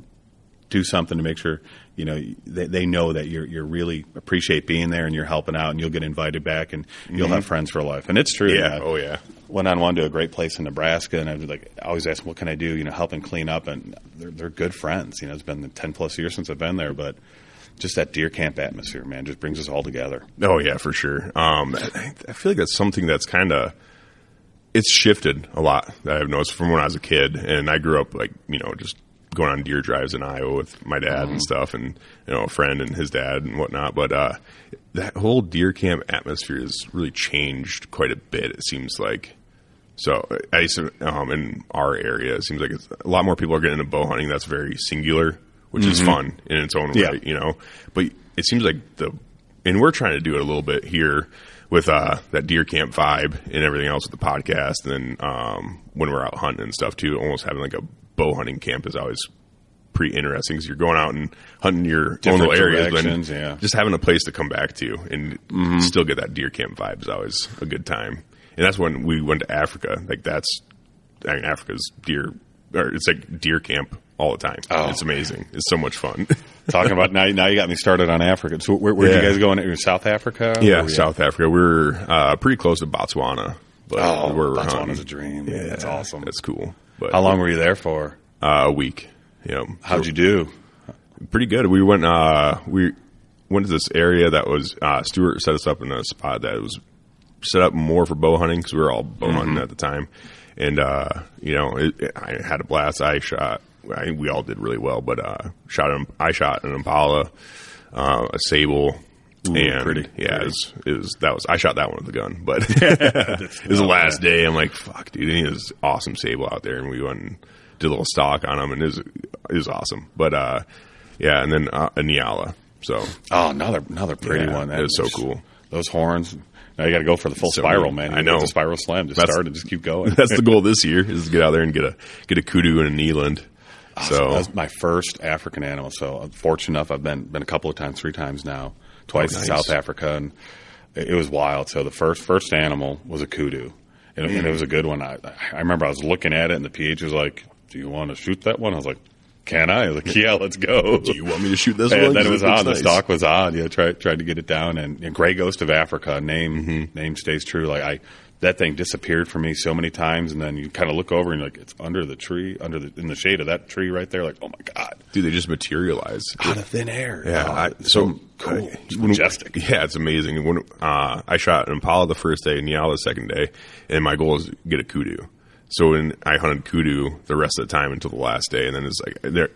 do something to make sure, you know, they know that you're really appreciate being there and you're helping out and you'll get invited back and you'll have friends for life. And it's true. Yeah. You know, oh yeah. Went on one to a great place in Nebraska and I was like, I always ask, what can I do? You know, helping clean up and they're good friends. You know, it's been 10 plus years since I've been there, but just that deer camp atmosphere, man, just brings us all together. Oh yeah, for sure. I feel like that's something that's kind of, it's shifted a lot that I've noticed from when I was a kid and I grew up like, you know, just going on deer drives in Iowa with my dad and stuff and, you know, a friend and his dad and whatnot. But that whole deer camp atmosphere has really changed quite a bit, it seems like. So I used to, in our area, it seems like it's, a lot more people are getting into bow hunting. That's very singular, which is fun in its own way, you know. But it seems like and we're trying to do it a little bit here with that deer camp vibe and everything else with the podcast. And then when we're out hunting and stuff too, almost having like a bow hunting camp is always pretty interesting because you're going out and hunting your different own little areas, but just having a place to come back to and still get that deer camp vibe is always a good time. And that's when we went to Africa. Like Africa's deer, or it's like deer camp all the time. Oh, it's amazing. Man. It's so much fun. Talking about now you got me started on Africa. So where did you guys go? In South Africa? Yeah, South Africa. We were pretty close to Botswana. But Botswana's a dream. Yeah, it's awesome. That's cool. But how long were you there for? A week. Yeah. How'd you do? Pretty good. We went. We went to this area that was Stuart set us up in a spot that was set up more for bow hunting because we were all bow hunting at the time, and you know, I had a blast. We all did really well, but I shot an impala, a sable. Ooh, and pretty. Yeah, I shot that one with a gun, but it was the last day. I'm like, fuck, dude, and he was awesome sable out there. And we went and did a little stalk on him and it was awesome. But, yeah. And then, a Niala. So, another pretty one. That was so cool. Those horns. Now you got to go for the full spiral, man. You I know the spiral slam. Just start and just keep going. That's the goal this year, is to get out there and get a kudu and an eland. Awesome. So that's my first African animal. So I'm fortunate enough, I've been a couple of times, 3 times now, twice in South Africa, and it was wild. So the first animal was a kudu, and it was a good one. I remember I was looking at it, and the PH was like, "Do you want to shoot that one?" I was like, "Can I?" I was like, "Yeah, let's go." "Do you want me to shoot this one?" And then it was on. The stock was on. Yeah, tried to get it down. And Gray Ghost of Africa, name stays true. Like that thing disappeared for me so many times, and then you kind of look over and you're like, it's under the tree, in the shade of that tree right there. Like, oh my god, dude, they just materialize out of thin air. Yeah, so cool, majestic. Yeah, it's amazing. When I shot an impala the first day, nyala the second day, and my goal is to get a kudu. So when I hunted kudu the rest of the time until the last day, and then it's like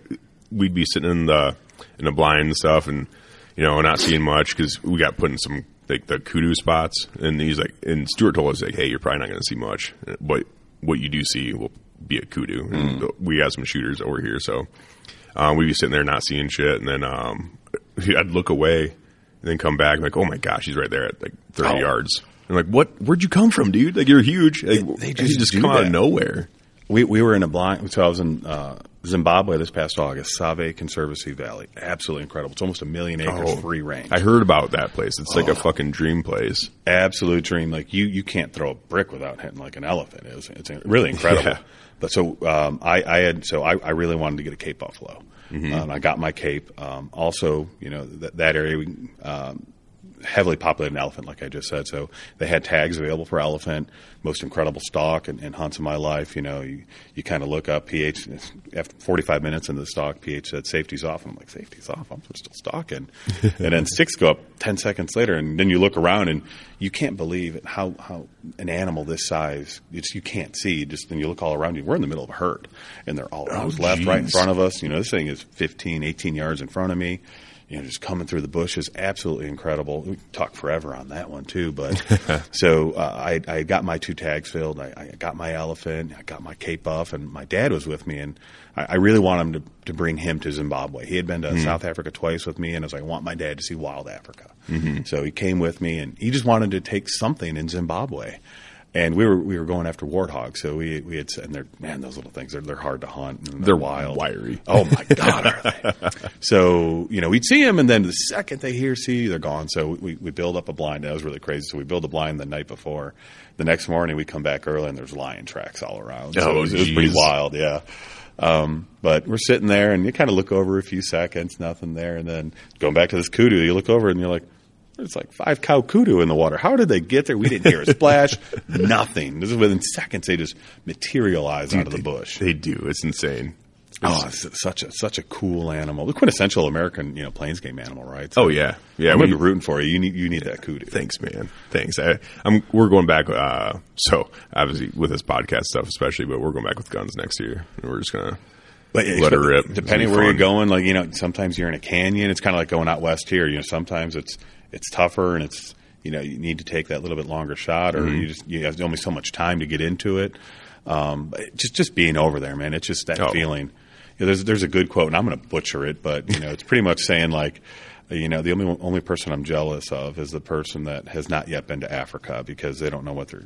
we'd be sitting in the blind and stuff, and not seeing much because we got put in some, like, the kudu spots, and he's like, and Stuart told us, like, hey, you're probably not going to see much, but what you do see will be a kudu. And we had some shooters over here, so we'd be sitting there not seeing shit, and then I'd look away and then come back, and like, oh my gosh, he's right there at like 30 yards. I'm like, what? Where'd you come from, dude? Like, you're huge. Like, they just come out of nowhere. We were in a blind. So I was in Zimbabwe this past August, Save Conservancy Valley. Absolutely incredible. It's almost 1 million acres free range. I heard about that place. It's like a fucking dream place. Absolute dream. Like you can't throw a brick without hitting like an elephant. It's really incredible. Yeah. But so I really wanted to get a Cape buffalo. Mm-hmm. I got my Cape. Also, that area heavily populated an elephant, like I just said. So they had tags available for elephant. Most incredible stock and hunts of my life. You kind of look up PH. After 45 minutes into the stock, PH said safety's off. And I'm like, safety's off? I'm still stalking. And then sticks go up 10 seconds later, and then you look around and you can't believe how an animal this size, you can't see. Just, and you look all around you. We're in the middle of a herd, and they're all around, left, right in front of us. This thing is 15, 18 yards in front of me. Just coming through the bushes, absolutely incredible. We could talk forever on that one too, but so I got my 2 tags filled. I got my elephant, I got my Cape buff, and my dad was with me, and I really want him to bring him to Zimbabwe. He had been to South Africa twice with me, and I was like, I want my dad to see wild Africa. Mm-hmm. So he came with me, and he just wanted to take something in Zimbabwe. And we were going after warthogs, so we had said, and those little things, they're hard to hunt. And they're wild, wiry. Oh my god, are they? So we'd see them, and then the second they see you, they're gone. So we build up a blind. That was really crazy. So we build a blind the night before. The next morning we come back early, and there's lion tracks all around. So it was pretty wild, yeah. But we're sitting there, and you kind of look over a few seconds, nothing there, and then going back to this kudu, you look over and you're like, it's like 5 cow kudu in the water. How did they get there? We didn't hear a splash. Nothing. This is within seconds. They just materialize out of the bush. They do. It's insane. It's such a cool animal. The quintessential American, plains game animal, right? So yeah. I'm going to be rooting for you. You need that kudu. Thanks, man. Thanks. We're going back. So obviously with this podcast stuff, especially, but we're going back with guns next year, and we're just going to. But yeah, let her rip. Depending where you're going, like, sometimes you're in a canyon. It's kind of like going out west here. Sometimes it's tougher, and it's, you need to take that little bit longer shot, or you have only so much time to get into it. Just being over there, man, it's just that feeling. There's a good quote, and I'm going to butcher it, but it's pretty much saying like, the only person I'm jealous of is the person that has not yet been to Africa, because they don't know what they're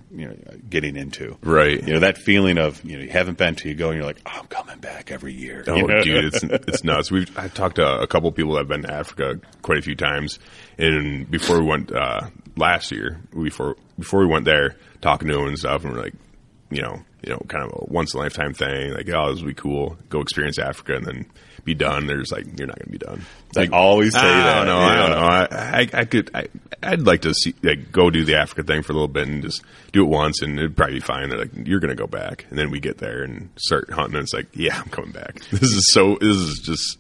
getting into. Right. That feeling of you haven't been till you go, and you're like, oh, I'm coming back every year. Oh, dude, it's nuts. I've talked to a couple people that have been to Africa quite a few times, and before we went last year, before we went there, talking to them and stuff, and we're like, kind of a once in a lifetime thing. Like, oh, this would be cool. Go experience Africa, and then be done. They're just like, you're not going to be done. Like, I always say that. I don't know. I'd like to see, like, go do the Africa thing for a little bit and just do it once, and it'd probably be fine. They're like, you're going to go back. And then we get there and start hunting, and it's like, yeah, I'm coming back. This is just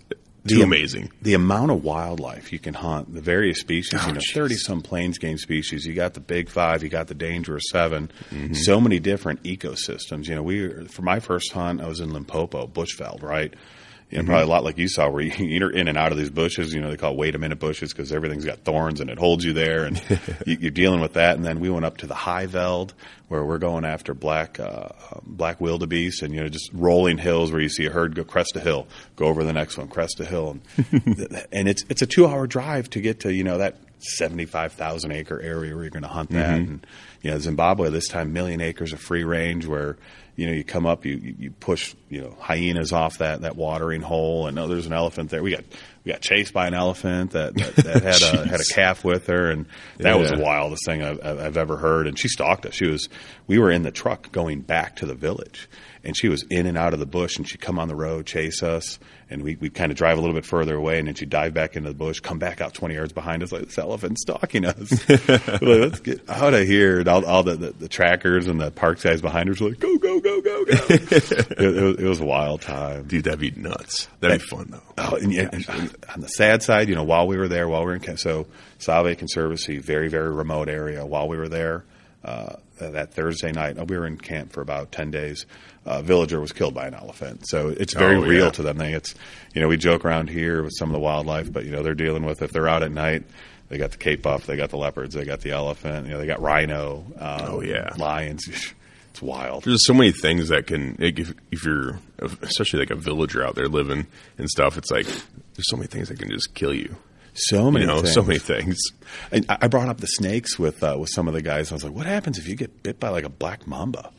too amazing. The amount of wildlife you can hunt, the various species, 30-some plains game species. You got the big 5, you got the dangerous 7, so many different ecosystems. For my first hunt, I was in Limpopo, Bushveld, right? Probably a lot like you saw, where you're in and out of these bushes. They call it wait-a-minute bushes, because everything's got thorns and it holds you there, and you're dealing with that. And then we went up to the High Veld, where we're going after black wildebeest, and just rolling hills where you see a herd go crest a hill, go over the next one, crest a hill, and it's a 2-hour drive to get to that 75,000 acre area where you're going to hunt that. Mm-hmm. And, you know, Zimbabwe this time, 1,000,000 acres of free range where, you know, you come up, you push, you know, hyenas off that watering hole, and there's an elephant there. We got chased by an elephant that had had a calf with her, and that was the wildest thing I've ever heard. And she stalked us. We were in the truck going back to the village, and she was in and out of the bush, and she'd come on the road, chase us, and we kind of drive a little bit further away, and then she'd dive back into the bush, come back out 20 yards behind us, like, this elephant's stalking us. Like, let's get out of here. And all the trackers and the parks guys behind us were like, go, go, go, go, go. It was a wild time. Dude, that'd be nuts. That'd be fun, though. Oh, and on the sad side, you know, while we were there, so Save Conservancy, very, very remote area. While we were there, that Thursday night, we were in camp for about 10 days. A villager was killed by an elephant. So it's very real to them. It's, you know, we joke around here with some of the wildlife, but, you know, they're dealing with, if they're out at night, they got the Cape Buff, they got the leopards, they got the elephant, you know, they got rhino, lions. It's wild. There's so many things that can, if you're, especially like a villager out there living and stuff, it's like, there's so many things that can just kill you. So many things. And I brought up the snakes with some of the guys. I was like, what happens if you get bit by like a black mamba?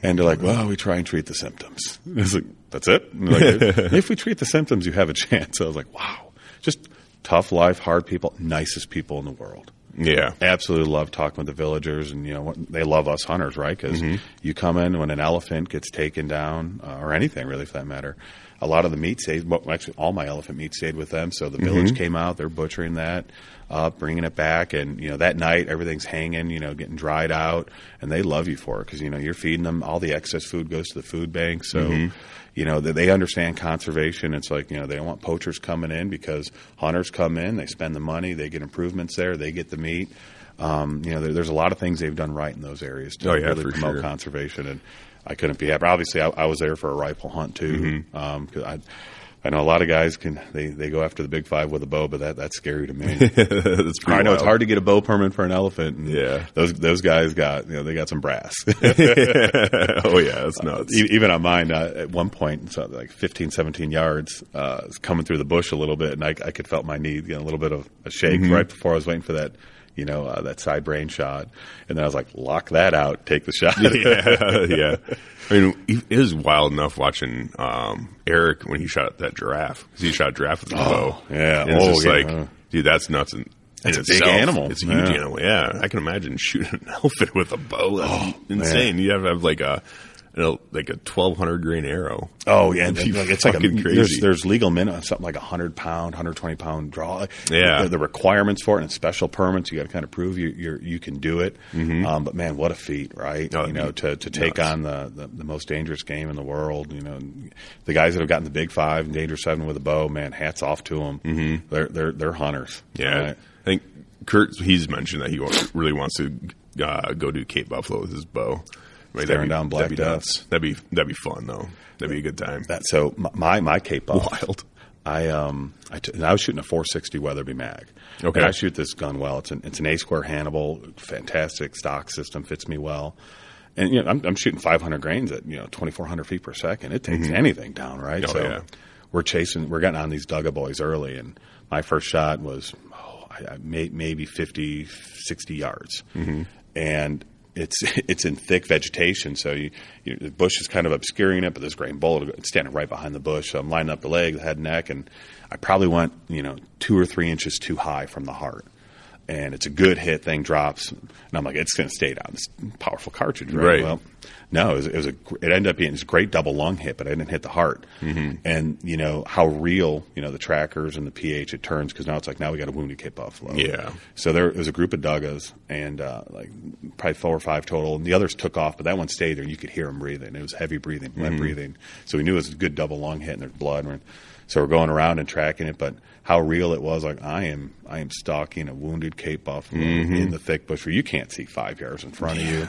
And they're like, well, we try and treat the symptoms. And I was like, that's it? And they're like, if we treat the symptoms, you have a chance. I was like, wow. Just tough life, hard people, nicest people in the world. Yeah. Absolutely love talking with the villagers. And, you know, they love us hunters, right? Because you come in when an elephant gets taken down, or anything really for that matter. A lot of the meat stayed, well, actually all my elephant meat stayed with them. So the village came out, they're butchering that up, bringing it back. And, you know, that night everything's hanging, you know, getting dried out. And they love you for it because, you know, you're feeding them. All the excess food goes to the food bank. So, you know, they understand conservation. It's like, you know, they don't want poachers coming in because hunters come in, they spend the money, they get improvements there, they get the meat. You know, there's a lot of things they've done right in those areas to really promote conservation. And I couldn't be happy. Obviously, I was there for a rifle hunt too. Cause I know a lot of guys they go after the big five with a bow, but that's scary to me. I know it's hard to get a bow permit for an elephant. And those guys got, you know, they got some brass. That's nuts. Even on mine, at one point, so like 15, 17 yards, was coming through the bush a little bit, and I could felt my knee getting a little bit of a shake right before I was waiting for that. You know, that side brain shot. And then I was like, lock that out, take the shot. I mean, it was wild enough watching Eric when he shot that giraffe. Because he shot a giraffe with a bow. Yeah. And it's dude, that's nuts. That's a big animal. It's a huge animal, I can imagine shooting an elephant with a bow. That's insane. Man. You have to have like a... like a 1,200 grain arrow. Oh yeah, it's like a, crazy. There's legal minimum, something like 100 pound, 120 pound draw. Yeah, the requirements for it and special permits. You got to kind of prove you can do it. But man, what a feat, right? Oh, you know, to take on the most dangerous game in the world. You know, the guys that have gotten the big five and dangerous seven with a bow, man, hats off to them. They're hunters. Yeah, right? I think Kurt, he's mentioned that he really wants to go do Cape Buffalo with his bow. Staring down black dots. That'd be fun though. That'd be a good time. So my Cape Buff. Wild. I was shooting a 460 Weatherby mag. Okay. And I shoot this gun well. It's an A-square Hannibal. Fantastic stock system. Fits me well. And you know I'm shooting 500 grains at 2,400 feet per second. It takes anything down, right? Oh, so we're getting on these Dugga boys early, and my first shot was maybe 50, 60 yards, and it's in thick vegetation, so the bush is kind of obscuring it, but this grain bullet is standing right behind the bush. So I'm lining up the leg, the head, and neck, and I probably went 2 or 3 inches too high from the heart. And it's a good hit, thing drops, and I'm like, it's going to stay down. It's a powerful cartridge, right? Well, no, it ended up being this great double lung hit, but I didn't hit the heart. And you know how real, the trackers and the pH it turns, because now it's like, now we got a wounded Cape Buffalo. Yeah. So there was a group of Duggas, and like probably 4 or 5 total, and the others took off, but that one stayed there, and you could hear them breathing. It was heavy breathing, lead breathing. So we knew it was a good double lung hit, and there's blood. So we're going around and tracking it, but how real it was, like I am stalking a wounded Cape Buffalo in the thick bush where you can't see 5 yards in front of you.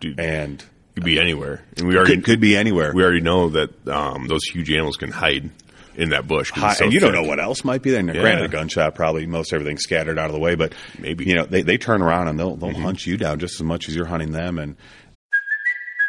Dude, and could be anywhere. And we already could be anywhere. We already know that those huge animals can hide in that bush. And you don't know what else might be there. Now, granted, a gunshot, probably most everything's scattered out of the way, but maybe they turn around and they'll hunt you down just as much as you're hunting them. And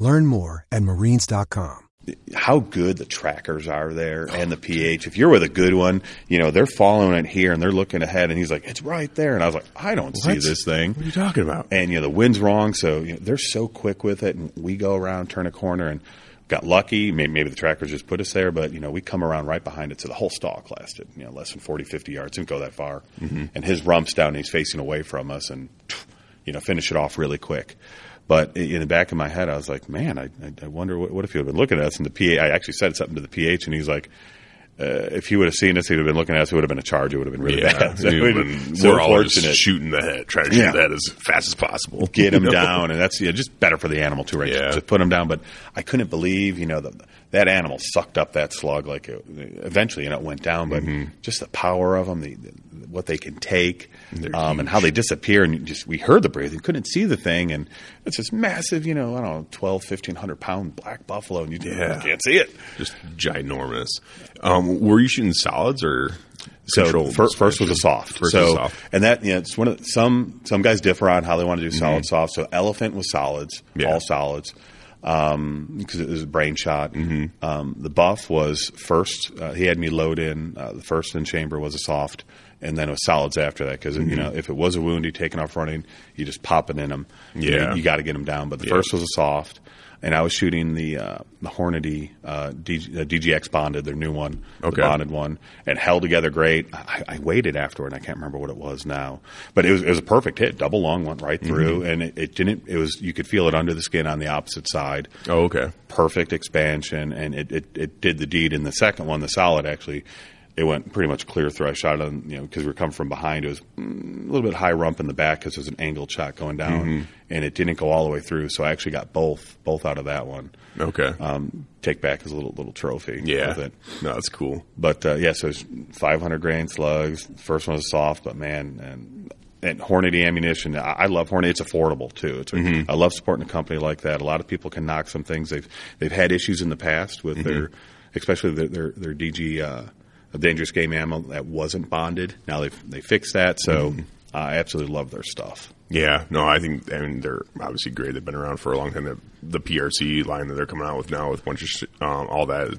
Learn more at marines.com. How good the trackers are there and the PH. If you're with a good one, you know, they're following it here and they're looking ahead and he's like, it's right there. And I was like, I don't see this thing. What are you talking about? And, you know, the wind's wrong. So you know, they're so quick with it. And we go around, turn a corner and got lucky. Maybe the trackers just put us there. But, you know, we come around right behind it. So the whole stalk lasted, you know, less than 40, 50 yards. Didn't go that far. Mm-hmm. And his rump's down and he's facing away from us and, you know, finish it off really quick. But in the back of my head, I was like, man, I wonder what if he would have been looking at us. And the PA, I actually said something to the PH, and he's like, if he would have seen us, he would have been looking at us. It would have been a charge. It would have been really bad. So we're all just shooting the head, trying to shoot that as fast as possible. Get him down. And that's just better for the animal, too, right? Yeah. Just put him down. But I couldn't believe, you know, that animal sucked up that slug. Like eventually, you know, it went down. But just the power of them, what they can take, and how they disappear. And just we heard the breathing. Couldn't see the thing. And it's this massive, you know, I don't know, 1,200-1,500-pound black buffalo. And you can't see it. Just ginormous. Were you shooting solids or controlled? So first was a soft. And that, you know, it's one of some guys differ on how they want to do solid, soft. So elephant was solids, all solids, because it was a brain shot. Mm-hmm. The buff was first. He had me load in. The first in chamber was a soft, and then it was solids after that. Because you know, if it was a wound, you taking off running, you just pop it in them. Yeah, you got to get them down. But the first was a soft. And I was shooting the Hornady DGX bonded, their new one, the bonded one, and held together great. I waited afterward, and I can't remember what it was now, but it was a perfect hit. Double long went right through, and it was you could feel it under the skin on the opposite side. Oh, okay. Perfect expansion, and it did the deed. In the second one, the solid actually. It went pretty much clear through. I shot it, you know, because we were coming from behind. It was a little bit high rump in the back because it was an angled shot going down, and it didn't go all the way through. So I actually got both out of that one. Okay. Take back as a little trophy. Yeah. With it. No, that's cool. But so it was 500 grain slugs. First one was soft, but man, and Hornady ammunition. I love Hornady. It's affordable too. It's I love supporting a company like that. A lot of people can knock some things. They've had issues in the past with their, especially their DG. A dangerous game ammo that wasn't bonded. Now they fixed that, so I absolutely love their stuff. Yeah, no, I mean they're obviously great. They've been around for a long time. The PRC line that they're coming out with now with a bunch of all that,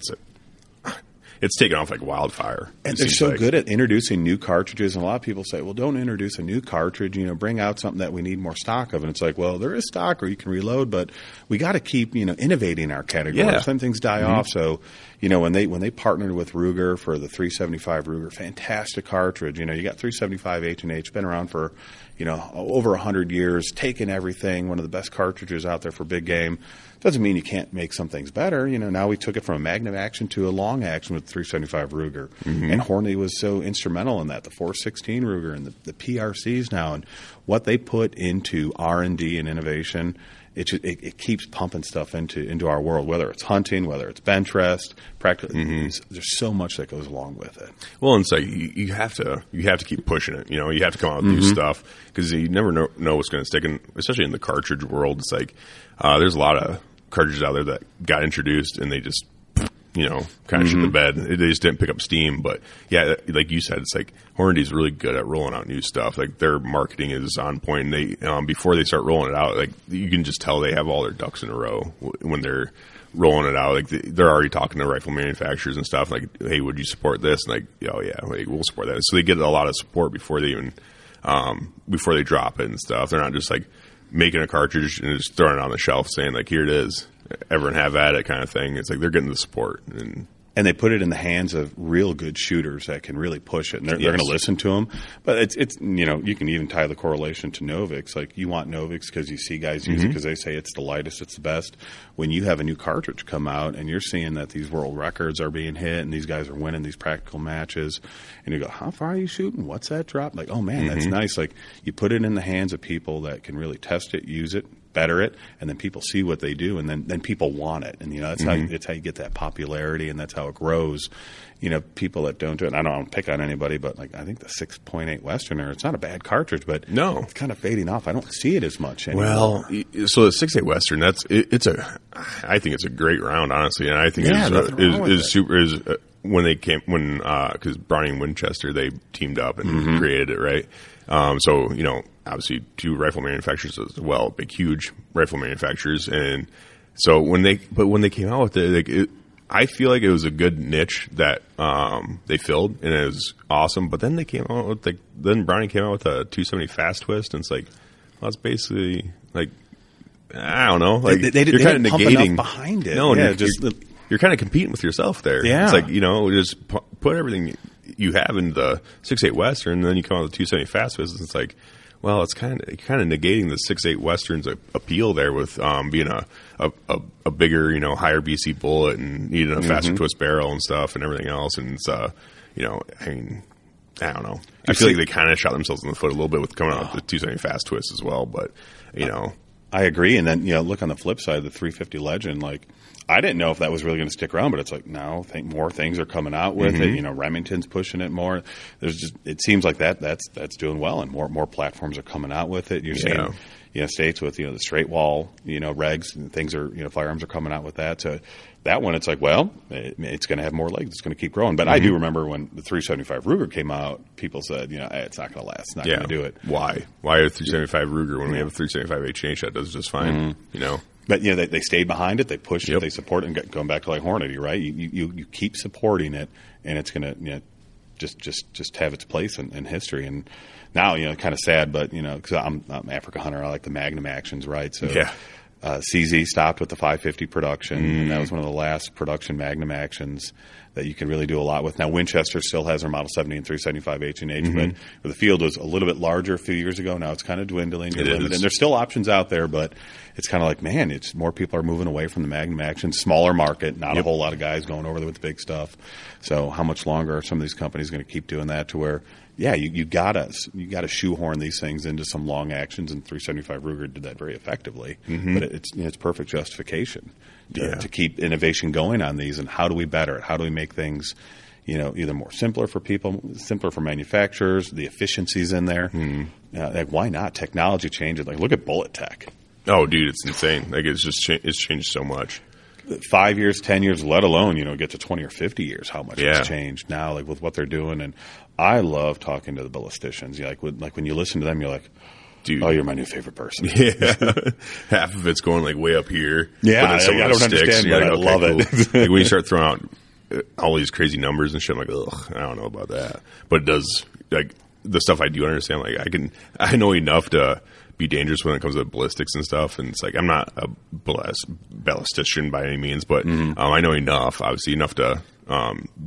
it's taken off like wildfire. And they're so good at introducing new cartridges. And a lot of people say, well, don't introduce a new cartridge. You know, bring out something that we need more stock of. And it's like, well, there is stock or you can reload, but we got to keep, you know, innovating our categories. Yeah. Some things die off. So, you know, when they partnered with Ruger for the 375 Ruger, fantastic cartridge. You know, you got 375 H&H, been around for, you know, over 100 years, taking everything, one of the best cartridges out there for big game. Doesn't mean you can't make some things better. You know, now we took it from a magnum action to a long action with 375 Ruger. And Hornady was so instrumental in that, the 416 Ruger and the PRCs now. And what they put into R&D and innovation, it keeps pumping stuff into our world, whether it's hunting, whether it's bench rest, practice. There's so much that goes along with it. Well, and so you have to keep pushing it. You know, you have to come out with new stuff because you never know what's going to stick. And especially in the cartridge world, it's like there's a lot of cartridges out there that got introduced and they just, you know, kind of shit the bed. They just didn't pick up steam. But yeah, like you said, it's like Hornady's really good at rolling out new stuff. Like their marketing is on point. And they before they start rolling it out, like you can just tell they have all their ducks in a row when they're rolling it out. Like they're already talking to rifle manufacturers and stuff. Like, hey, would you support this? And like, oh yeah, like, we'll support that. So they get a lot of support before they even before they drop it and stuff. They're not just like making a cartridge and just throwing it on the shelf saying like, here it is. everyone have at it kind of thing. It's like they're getting the support. And they put it in the hands of real good shooters that can really push it, and they're going to listen to them. But it's you know, you can even tie the correlation to Novix. Like, you want Novix because you see guys use it because they say it's the lightest, it's the best. When you have a new cartridge come out and you're seeing that these world records are being hit and these guys are winning these practical matches, and you go, how far are you shooting? What's that drop? Like, oh, man, that's nice. Like, you put it in the hands of people that can really test it, use it, better it, and then people see what they do, and then people want it, and you know that's how you get that popularity, and that's how it grows. You know, people that don't do it, and I don't pick on anybody, but like I think the 6.8 Westerner, it's not a bad cartridge, but no, it's kind of fading off. I don't see it as much anymore. Well, so the 6.8 Western, I think it's a great round, honestly, and I think it's super when they came because Browning and Winchester, they teamed up and created it, right? So, you know, obviously two rifle manufacturers as well, big, huge rifle manufacturers. And so when they came out with it, like I feel like it was a good niche that they filled, and it was awesome. But then they came out with then Browning came out with a 270 Fast Twist, and it's like, well, that's basically like, I don't know, like you're kind of negating behind it. No, yeah, you're kind of competing with yourself there. Yeah, it's like, you know, just put everything you have in the 6.8 Western, and then you come out with the 270 Fast Twist, and it's like, well, it's kind of negating the 6.8 Western's appeal there with being a bigger, you know, higher BC bullet and needing a faster twist barrel and stuff and everything else. And it's, you know, I mean, I don't know. I feel like they kind of shot themselves in the foot a little bit with coming out with the 270 Fast Twist as well. But, you know. I agree. And then, you know, look on the flip side of the 350 Legend, like, I didn't know if that was really going to stick around, but it's like, now think more things are coming out with it. You know, Remington's pushing it more. There's just, it seems like that's doing well, and more platforms are coming out with it. You're seeing, you know, states with, you know, the straight wall, you know, regs and things are, you know, firearms are coming out with that. So that one, it's like, well, it's going to have more legs. It's going to keep growing. But I do remember when the 375 Ruger came out, people said, you know, it's not going to last. It's not going to do it. Why a 375 Ruger when we have a 375 H&H that does just fine, you know? But, you know, they stayed behind it. They pushed it. They support it. And going back to like Hornady, right? You keep supporting it, and it's going to, you know, just have its place in history. And now, you know, kind of sad, but, you know, because I'm an Africa hunter. I like the Magnum actions, right? So CZ stopped with the 550 production, and that was one of the last production Magnum actions that you can really do a lot with. Now, Winchester still has their Model 70 and 375 H&H, but the field was a little bit larger a few years ago. Now it's kind of dwindling. And there's still options out there, but it's kind of like, man, it's more people are moving away from the Magnum action, smaller market, not a whole lot of guys going over there with the big stuff. So how much longer are some of these companies going to keep doing that to where – yeah, you gotta shoehorn these things into some long actions, and 375 Ruger did that very effectively. But it's, you know, it's perfect justification to keep innovation going on these. And how do we better it? How do we make things, you know, either more simpler for people, simpler for manufacturers, the efficiencies in there? Like, why not technology change it? Like, look at bullet tech. Oh, dude, it's insane. Like, it's just it's changed so much. 5 years, 10 years, let alone, you know, get to 20 or 50 years, how much it's changed now, like with what they're doing. And I love talking to the ballisticians. You know, like when you listen to them, you're like, dude, oh, you're my new favorite person. Yeah. Half of it's going like way up here. Yeah. But I don't understand, but like, I love it. Cool. Like, when you start throwing out all these crazy numbers and shit, I'm like, ugh, I don't know about that. But it does, like, the stuff I do understand, like I know enough to be dangerous when it comes to ballistics and stuff, and it's like I'm not a ballistician by any means, but I know enough to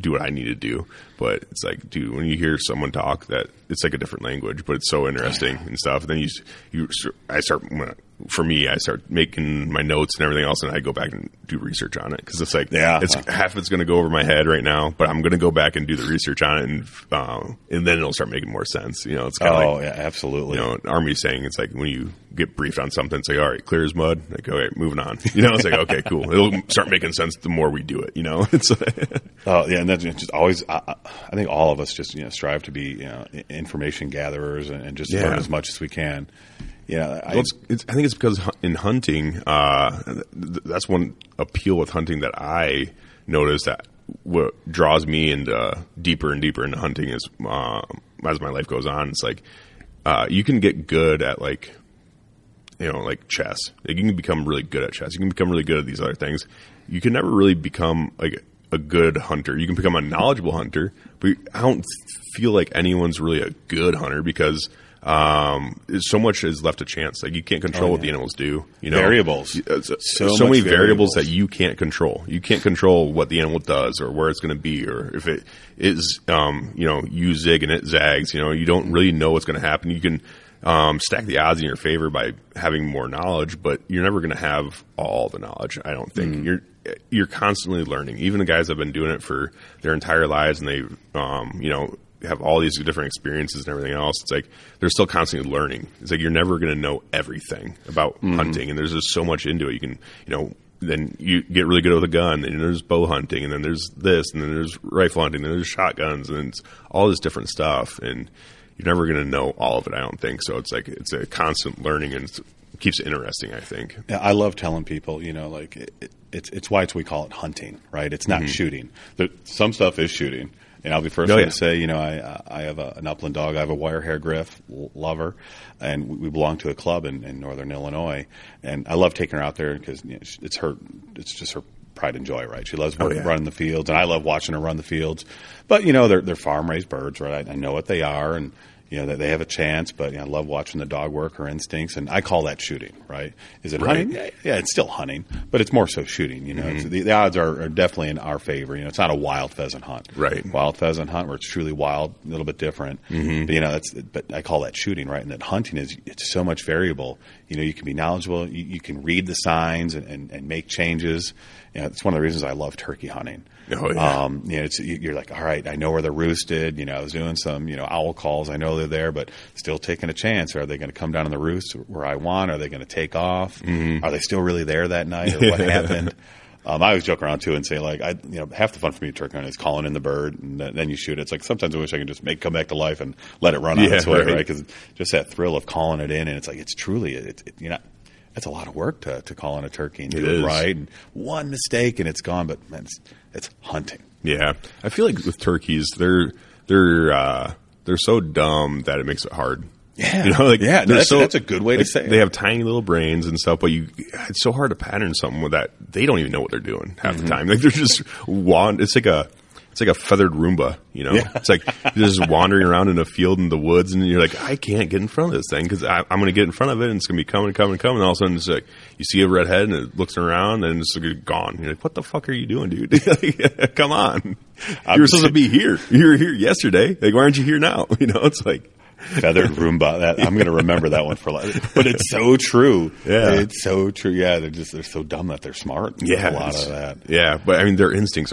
do what I need to do. But it's like, dude, when you hear someone talk, that it's like a different language, but it's so interesting and stuff. And then I start making my notes and everything else, and I go back and do research on it, because it's like it's half of it's going to go over my head right now, but I'm going to go back and do the research on it, and then it'll start making more sense. You know, it's kind of absolutely. You know, an Army saying, it's like when you get briefed on something, it's like, all right, clear as mud. Like, okay, moving on. You know, it's like, okay, cool. It'll start making sense the more we do it. You know, it's like, and that's just always. I think all of us just, you know, strive to be, you know, information gatherers and just learn as much as we can. Yeah, well, I think it's because in hunting, that's one appeal with hunting that I noticed, that what draws me into deeper and deeper into hunting is as my life goes on. It's like you can get good at, like, you know, like chess. Like, you can become really good at chess. You can become really good at these other things. You can never really become like a good hunter. You can become a knowledgeable hunter, but I don't feel like anyone's really a good hunter, because So much is left to chance. Like, you can't control what the animals do. You know, variables. So many variables that you can't control. You can't control what the animal does or where it's going to be, or if it is, you know, you zig and it zags. You know, you don't really know what's going to happen. You can stack the odds in your favor by having more knowledge, but you're never going to have all the knowledge. I don't think you're constantly learning. Even the guys have been doing it for their entire lives, and they've, you know, have all these different experiences and everything else. It's like they're still constantly learning. It's like you're never going to know everything about hunting, and there's just so much into it. You can, you know, then you get really good with a gun, and there's bow hunting, and then there's this, and then there's rifle hunting, and then there's shotguns, and it's all this different stuff, and you're never going to know all of it, I don't think. So it's like it's a constant learning, and it keeps it interesting, I think. Yeah, I love telling people, you know, like it's why we call it hunting, right? It's not shooting. Some stuff is shooting. And I'll be first to say, you know, I have an upland dog. I have a wire hair griff, lover, and we belong to a club in northern Illinois. And I love taking her out there because, you know, it's just her pride and joy, right? She loves running the fields, and I love watching her run the fields. But, you know, they're farm raised birds, right? I know what they are, and you know that they have a chance, but, you know, I love watching the dog work her instincts, and I call that shooting, right? Is it hunting? Yeah, it's still hunting, but it's more so shooting. You know, it's, the odds are definitely in our favor. You know, it's not a wild pheasant hunt, right? Wild pheasant hunt where it's truly wild, a little bit different. But, you know, but I call that shooting, right? And that hunting it's so much variable. You know, you can be knowledgeable, you can read the signs and make changes. You know, it's one of the reasons I love turkey hunting. Oh, yeah. You know, you're like, all right, I know where they're roosted. You know, I was doing some, you know, owl calls. I know they're there, but still taking a chance. Are they going to come down on the roost where I want? Are they going to take off? Are they still really there that night? Or what happened? I always joke around too and say, like, you know, half the fun for me turkey hunting is calling in the bird, and then you shoot it. It's like sometimes I wish I could just come back to life and let it run on its way, right? Because just that thrill of calling it in, and it's like it's truly, you know. That's a lot of work to call in a turkey and do it right. And one mistake and it's gone, but man, it's hunting. Yeah. I feel like with turkeys, they're so dumb that it makes it hard. Yeah. You know, like, yeah. No, that's a good way to say it. They have tiny little brains and stuff, but it's so hard to pattern something with that. They don't even know what they're doing half the time. Like they're just it's like a feathered Roomba, you know? Yeah. It's like you're just wandering around in a field in the woods, and you're like, I can't get in front of this thing because I'm going to get in front of it, and it's going to be coming. And all of a sudden, it's like you see a redhead, and it looks around, and it's like, gone. You're like, what the fuck are you doing, dude? Like, come on. You were supposed to be here. You were here yesterday. Like, why aren't you here now? You know, it's like. Feathered Roomba. I'm going to remember that one for life. But it's so true. Yeah. It's so true. Yeah. They're so dumb that they're smart. Yeah. A lot of that. Yeah. But I mean, their instincts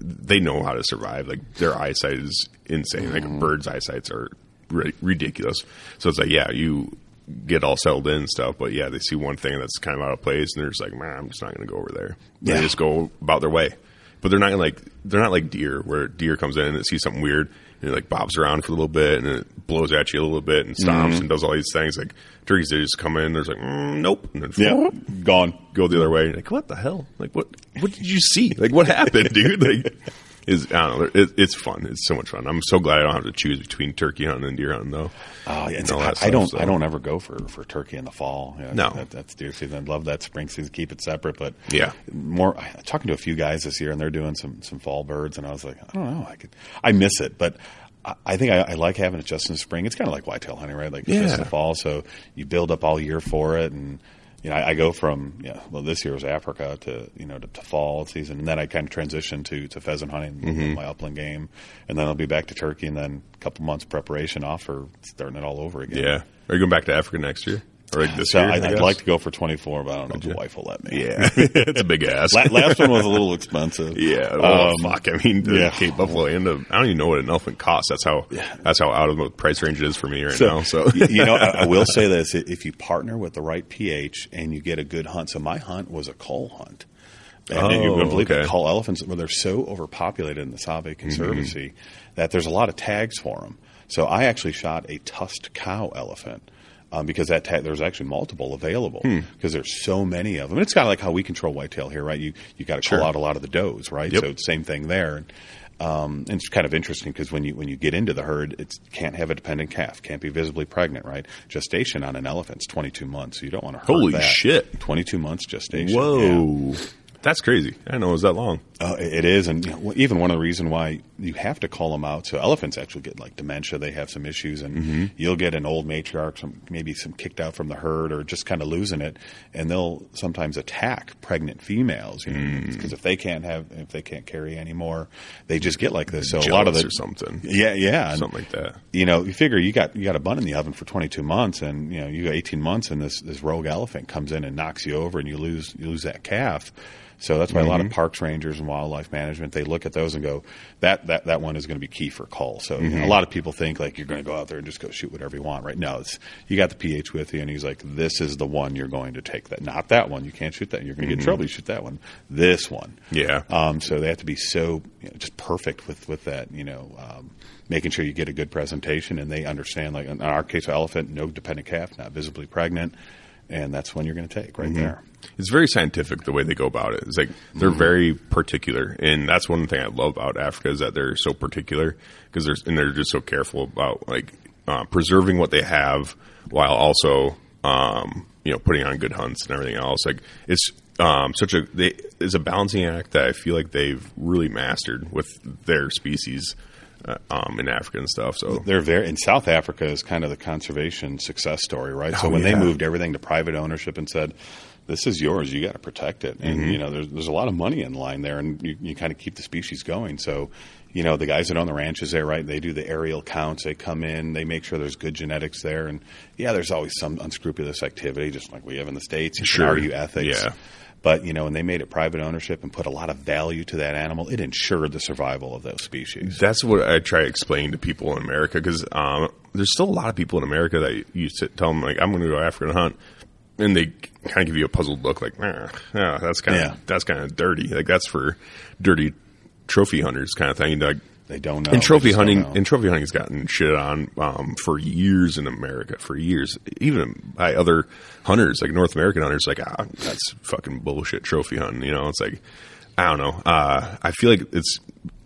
they know how to survive. Like their eyesight is insane. Like a bird's eyesights are ridiculous. So it's like, yeah, you get all settled in and stuff. But yeah, they see one thing that's kind of out of place and they're just like, man, I'm just not going to go over there. They just go about their way. But they're not like deer, where deer comes in and it sees something weird and it like bobs around for a little bit and it blows at you a little bit and stomps and does all these things. Like turkeys, they just come in, they're just like, nope, and then gone, go the other way. You're like, what the hell? Like what did you see? Like what happened, dude? Like I don't know. It's fun. It's so much fun. I'm so glad I don't have to choose between turkey hunting and deer hunting, though. Oh, yeah. I don't ever go for turkey in the fall. Yeah, no, that's deer season. I love that spring season. Keep it separate, but yeah, I'm talking to a few guys this year, and they're doing some fall birds, and I was like, I don't know, I miss it, but. I think I like having it just in the spring. It's kind of like whitetail hunting, right? Like just in the fall, so you build up all year for it, and you know I go from this year was Africa to to fall season, and then I kind of transition to pheasant hunting, my upland game, and then I'll be back to turkey, and then a couple months preparation off for starting it all over again. Yeah, are you going back to Africa next year? Or like this year, I'd like to go for 24, but I don't know if the wife will let me. Yeah, it's a big ass. Last one was a little expensive. Yeah, well, fuck. I mean, Cape Buffalo, I don't even know what an elephant costs. That's how out of the price range it is for me right now. So you know, I will say this: if you partner with the right PH and you get a good hunt. So my hunt was a cull hunt. And you wouldn't believe it, cull elephants, where they're so overpopulated in the Save Conservancy that there's a lot of tags for them. So I actually shot a tusked cow elephant. Because there's actually multiple available because there's so many of them. It's kind of like how we control whitetail here, right? You got to cull out a lot of the does, right? Yep. So it's the same thing there. And it's kind of interesting because when you get into the herd, it can't have a dependent calf, can't be visibly pregnant, right? Gestation on an elephant's 22 months. So you don't want to hurt that. Holy shit. 22 months gestation. Whoa. Yeah. That's crazy. I didn't know it was that long. It is, and even one of the reasons why you have to call them out. So elephants actually get like dementia; they have some issues, and you'll get an old matriarch, maybe some kicked out from the herd, or just kind of losing it, and they'll sometimes attack pregnant females because if they can't have, if they can't carry anymore, they just get like this. So jealous a lot of the something like that. You know, you figure you got a bun in the oven for 22 months, and you know you got 18 months, and this rogue elephant comes in and knocks you over, and you lose that calf. So that's why a lot of parks rangers and wildlife management, they look at those and go, that one is going to be key for cull. So you know, a lot of people think like you're going to go out there and just go shoot whatever you want, right? No, you got the PH with you, and he's like, this is the one you're going to take. That, not that one. You can't shoot that. You're going to get in trouble. You shoot that one. This one. Yeah. So they have to be so just perfect with that, making sure you get a good presentation, and they understand, like in our case, elephant, no dependent calf, not visibly pregnant. And that's when you're going to take right there. It's very scientific the way they go about it. It's like they're very particular, and that's one thing I love about Africa is that they're so particular because they're just so careful about like preserving what they have while also putting on good hunts and everything else. Like it's it's a balancing act that I feel like they've really mastered with their species. In Africa and stuff. So they're very, and South Africa is kind of the conservation success story, right? So when they moved everything to private ownership and said, this is yours, you got to protect it. And, there's a lot of money in line there, and you kind of keep the species going. So, the guys that own the ranches there, right, they do the aerial counts. They come in, they make sure there's good genetics there. And, there's always some unscrupulous activity, just like we have in the States. You can argue ethics. Yeah. But, when they made it private ownership and put a lot of value to that animal, it ensured the survival of those species. That's what I try to explain to people in America because there's still a lot of people in America that you tell them, like, I'm going to go to Africa and hunt. And they kind of give you a puzzled look like, that's kind of dirty. Like, that's for dirty trophy hunters kind of thing. Like, they don't know. And trophy hunting has gotten shit on for years in America, even by other hunters, like North American hunters, like, that's fucking bullshit trophy hunting. It's like, I don't know. I feel like it's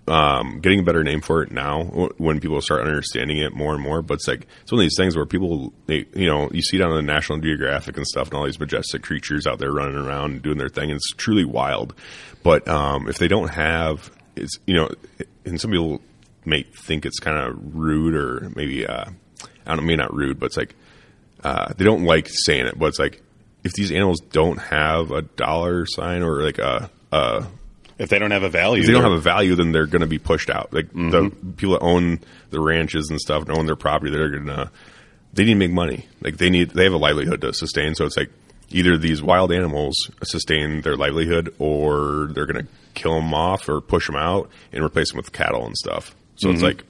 getting a better name for it now when people start understanding it more and more. But it's like, it's one of these things where people, you see it on the National Geographic and stuff and all these majestic creatures out there running around and doing their thing. And it's truly wild. But if they don't have, and some people may think it's kind of rude or maybe, maybe not rude, but it's like, they don't like saying it, but it's like, if these animals don't have a dollar sign or like if they don't have a value, then they're going to be pushed out. Like the people that own the ranches and stuff and own their property, they need to make money. Like they have a livelihood to sustain. So it's like either these wild animals sustain their livelihood or they're going to kill them off or push them out and replace them with cattle and stuff. So it's like,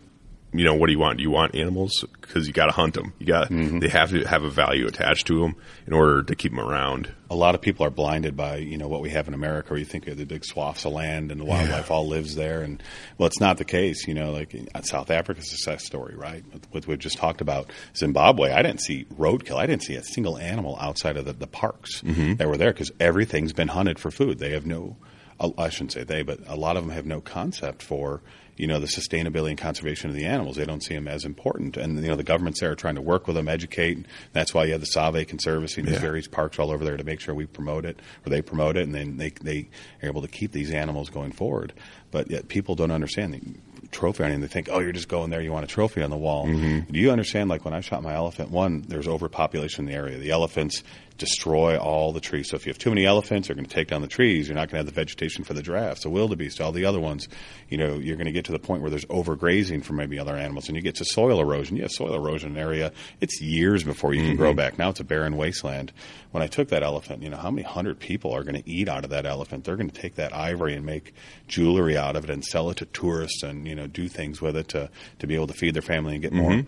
what do you want? Do you want animals? Because you got to hunt them. They have to have a value attached to them in order to keep them around. A lot of people are blinded by, what we have in America where you think we have the big swaths of land and the wildlife all lives there. And, well, it's not the case, like South Africa's success story, right? What we just talked about, Zimbabwe, I didn't see roadkill. I didn't see a single animal outside of the parks that were there because everything's been hunted for food. They have no – I shouldn't say they, but a lot of them have no concept for – the sustainability and conservation of the animals. They don't see them as important. And, the governments there are trying to work with them, educate. That's why you have the Save Conservancy and these various parks all over there to make sure we promote it or they promote it. And then they are able to keep these animals going forward. But yet people don't understand the trophy hunting. They think, you're just going there. You want a trophy on the wall. Do you understand, like, when I shot my elephant, there's overpopulation in the area. The elephants destroy all the trees. So if you have too many elephants, they're going to take down the trees. You're not going to have the vegetation for the giraffes, the wildebeest, all the other ones. You're going to get to the point where there's overgrazing for maybe other animals. And you get to soil erosion. You have soil erosion in an area. It's years before you can grow back. Now it's a barren wasteland. When I took that elephant, how many hundred people are going to eat out of that elephant? They're going to take that ivory and make jewelry out of it and sell it to tourists and do things with it to be able to feed their family and get more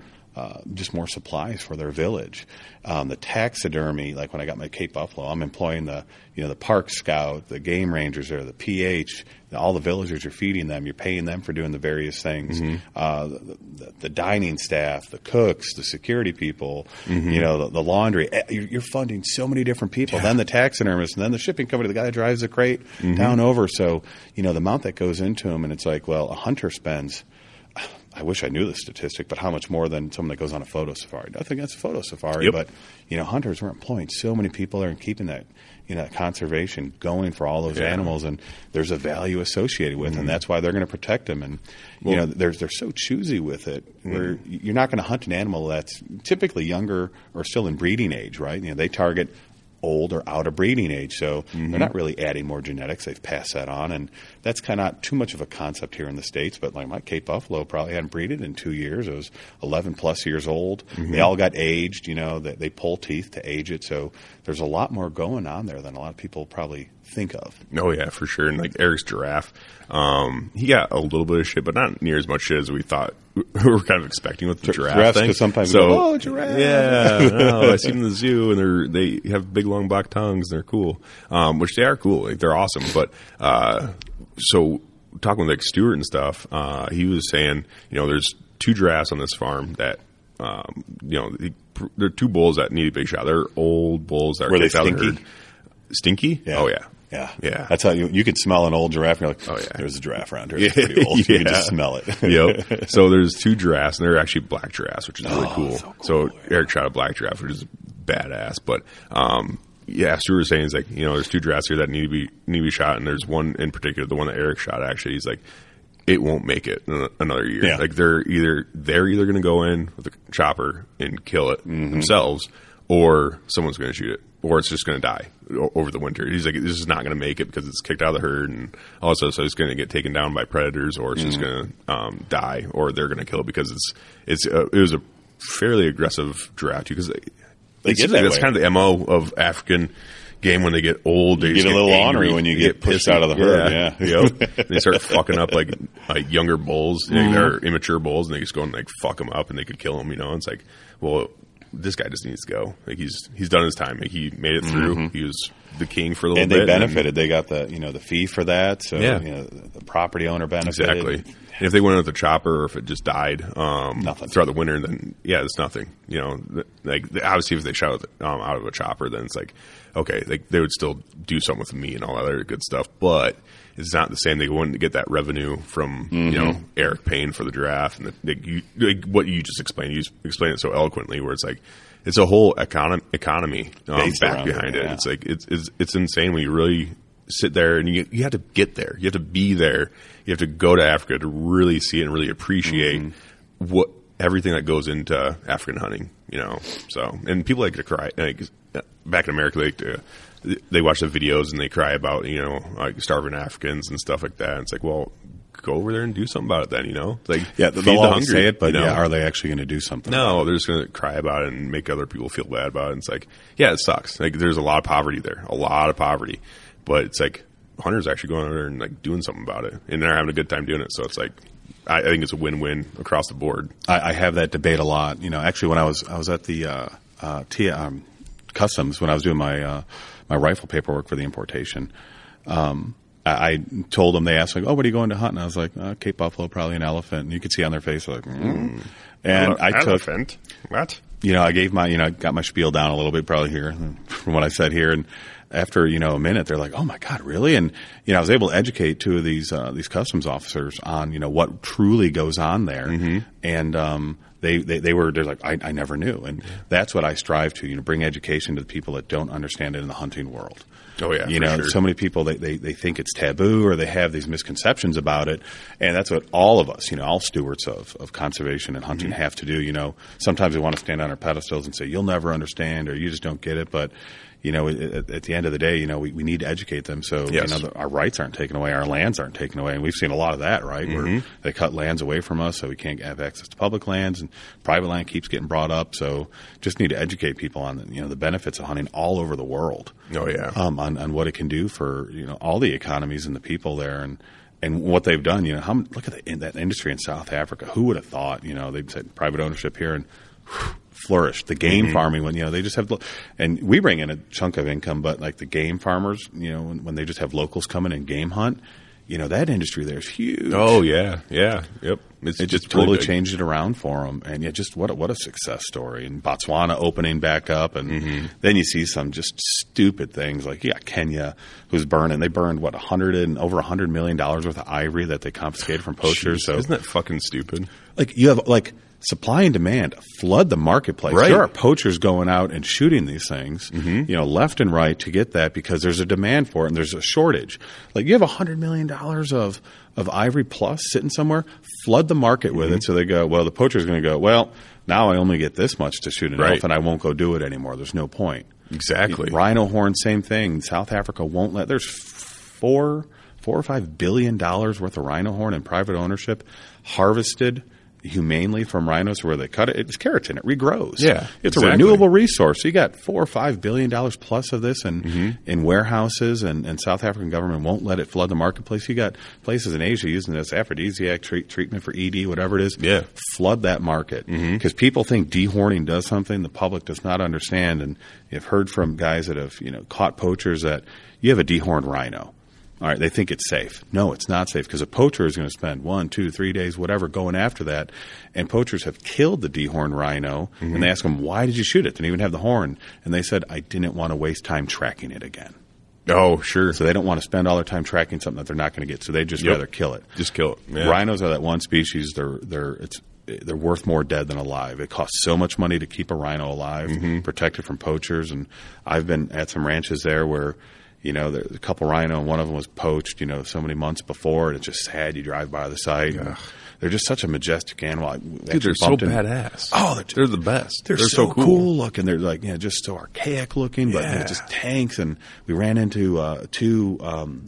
just more supplies for their village. The taxidermy, like when I got my Cape Buffalo, I'm employing the the park scout, the game rangers there, the PH. All the villagers, you're feeding them, you're paying them for doing the various things. The dining staff, the cooks, the security people, the laundry. You're funding so many different people. Yeah. Then the taxidermist, and then the shipping company, the guy that drives the crate down over. So, the amount that goes into them, and it's like, well, a hunter spends – I wish I knew the statistic, but how much more than someone that goes on a photo safari? Nothing against a photo safari, but you know, hunters are employing so many people there and keeping that, you know, conservation going for all those animals, and there's a value associated with, and that's why they're going to protect them. And you know, they're so choosy with it. Where you're not going to hunt an animal that's typically younger or still in breeding age, right? You know, they target old or out of breeding age, so they're not really adding more genetics. They've passed that on, and that's kind of not too much of a concept here in the States. But like my Cape Buffalo probably hadn't breeded in 2 years. It was 11 plus years old. They all got aged, you know, they pull teeth to age it. So there's a lot more going on there than a lot of people probably think of. Oh yeah, for sure. And like Eric's giraffe, he got a little bit of shit, but not near as much shit as we thought we were kind of expecting with the giraffe thing. Sometimes so, go, oh, giraffe. Yeah, no, I see them in the zoo, and they have big long black tongues, and they're cool, which they are cool. Like, they're awesome. But so talking with like Stuart and stuff, he was saying, you know, there's two giraffes on this farm that, you know, there are two bulls that need a big shot. They're old bulls that are kicked out of the herd. Stinky? Yeah. Oh yeah. Yeah. Yeah. That's how you could smell an old giraffe, and you're like, oh yeah, there's a giraffe around here. It's pretty old. You can just smell it. Yep. So there's two giraffes, and they're actually black giraffes, which is really cool. So Eric shot a black giraffe, which is badass. But yeah, Stuart was saying, he's like, you know, there's two giraffes here that need to be shot, and there's one in particular, the one that Eric shot actually, he's like, it won't make it another year. Yeah. Like they're either going to go in with a chopper and kill it themselves, or someone's going to shoot it, or it's just going to die over the winter. He's like, this is not going to make it because it's kicked out of the herd, and also so it's going to get taken down by predators, or it's just going to die, or they're going to kill it because it was a fairly aggressive giraffe too, because that's kind of the MO of African game. When they get old, they get a little angry when you get pushed out of the herd. Yeah. And they start fucking up like younger bulls. You know, they're immature bulls, and they just go and like fuck them up, and they could kill them. You know, and it's like, well, this guy just needs to go. Like he's done his time. Like, he made it through. He was the king for a little bit. And they benefited. They got the fee for that. So you know, the property owner benefited. Exactly. And if they went in with a chopper, or if it just died throughout the winter, then it's nothing. You know, like obviously if they shot out of a chopper, then it's like, okay, they would still do something with meat and all that other good stuff, but it's not the same. They wouldn't get that revenue from you know, Eric Payne for the giraffe, and what you just explained. You explained it so eloquently, where it's like it's a whole economy back behind it. Yeah. It's like it's insane when you really sit there, and you have to get there. You have to be there. You have to go to Africa to really see it and really appreciate what everything that goes into African hunting. You know, so and people like to cry. Like, back in America, they watch the videos and they cry about, you know, like starving Africans and stuff like that. And it's like, well, go over there and do something about it then, you know? Like, yeah, they'll always say it, but you know? Are they actually going to do something? No, they're just going to cry about it and make other people feel bad about it. And it's like, yeah, it sucks. Like, there's a lot of poverty there, but it's like hunters actually going over there and like doing something about it, and they're having a good time doing it. So it's like, I think it's a win-win across the board. I have that debate a lot. You know, actually when I was at the customs, when I was doing my my rifle paperwork for the importation, I told them, they asked, like, oh, what are you going to hunt? And I was like, Cape Buffalo, probably an elephant. And you could see on their face, like, And elephant? What? You know, I gave my, you know, I got my spiel down a little bit probably here from what I said here. And after, you know, a minute, they're like, oh my God, really? And, you know, I was able to educate two of these customs officers on, you know, what truly goes on there. And, they're like, I never knew. And that's what I strive to, you know, bring education to the people that don't understand it in the hunting world. Oh yeah. You know, so many people, they think it's taboo, or they have these misconceptions about it. And that's what all of us, you know, all stewards of conservation and hunting have to do. You know, sometimes we want to stand on our pedestals and say, you'll never understand, or you just don't get it. But, you know, at the end of the day, you know, we need to educate them. So, you know, our rights aren't taken away. Our lands aren't taken away. And we've seen a lot of that, right? Where they cut lands away from us, so we can't have access to public lands, and private land keeps getting brought up. So just need to educate people on, you know, the benefits of hunting all over the world. Oh, yeah. On what it can do for, you know, all the economies and the people there, and what they've done. You know, look at that industry in South Africa. Who would have thought, you know, they'd said private ownership here, and flourished the game farming, when, you know, they just have, and we bring in a chunk of income, but like the game farmers, you know, when they just have locals come in and game hunt, you know, that industry there is huge. Oh, yeah. Yeah. Yep. It just totally changed it around for them. And yeah, just what a success story. And Botswana opening back up. And then you see some just stupid things like, yeah, Kenya who's burning. They burned, what, over $100 million worth of ivory that they confiscated from poachers. Jeez, so isn't that fucking stupid? Like, you have, like, supply and demand flood the marketplace. Right. There are poachers going out and shooting these things, you know, left and right to get that because there's a demand for it and there's a shortage. Like, you have $100 million of ivory plus sitting somewhere, flood the market with it. So they go, well, the poacher's going to go, well, now I only get this much to shoot an elf and I won't go do it anymore. There's no point. Exactly. Rhino horn, same thing. South Africa won't let – there's $4 or $5 billion worth of rhino horn in private ownership harvested – humanely from rhinos where they cut it. It's keratin. It regrows. Yeah, it's exactly. A renewable resoce. So you got $4 or $5 billion plus of this and in warehouses, and South African government won't let it flood the marketplace. You got places in Asia using this aphrodisiac treatment for ED, whatever it is. Yeah, flood that market because people think dehorning does something the public does not understand. And you've heard from guys that have, you know, caught poachers that you have a dehorned rhino. All right, they think it's safe. No, it's not safe because a poacher is going to spend 1, 2, 3 days, whatever, going after that. And poachers have killed the dehorned rhino, and they ask them, why did you shoot it? They didn't even have the horn. And they said, I didn't want to waste time tracking it again. Oh, sure. So they don't want to spend all their time tracking something that they're not going to get. So they just rather kill it. Just kill it. Yeah. Rhinos are that one species. They're worth more dead than alive. It costs so much money to keep a rhino alive, protect it from poachers. And I've been at some ranches there where – you know, there's a couple rhino, and one of them was poached, you know, so many months before, and it's just sad. You drive by the site. And they're just such a majestic animal. Dude, they're so badass. Oh, they're the best. They're so cool looking. They're, like, you know, just so archaic looking, but you know, just tanks. And we ran into two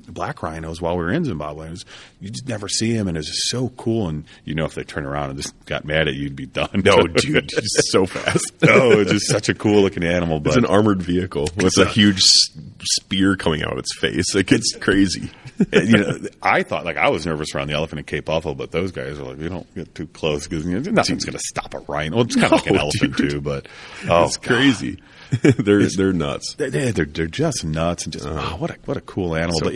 black rhinos while we were in Zimbabwe. You just never see them, and it's just so cool. And, you know, if they turn around and just got mad at you, you'd be done. No, dude, just so fast. No, it's just such a cool looking animal. But it's an armored vehicle with a huge spear coming out of its face. Like, it's crazy. And, you know, I thought, like, I was nervous around the elephant in Cape Buffalo, but those guys are like, we don't get too close because, you know, nothing's going to stop a rhino. Well, it's kind of like an elephant too, but it's crazy. They're nuts. They're just nuts, and just what a cool animal. So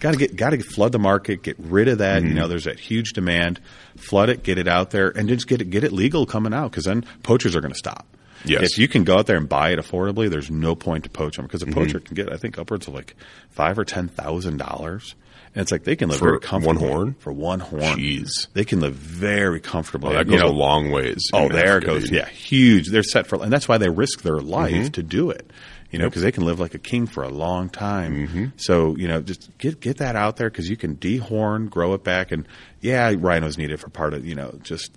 but gotta flood the market, get rid of that. You know, there's that huge demand. Flood it, get it out there, and just get it legal coming out because then poachers are going to stop. Yes. If you can go out there and buy it affordably, there's no point to poach them because a poacher can get, I think, upwards of like $5,000 or $10,000. And it's like they can live very comfortably. One horn? For one horn. Jeez. They can live very comfortably. Oh, that goes a long ways. Oh, there it goes. Yeah, huge. They're set for – and that's why they risk their life to do it, you know, because they can live like a king for a long time. So, you know, just get that out there because you can dehorn, grow it back. And, yeah, rhinos need it for part of, you know, just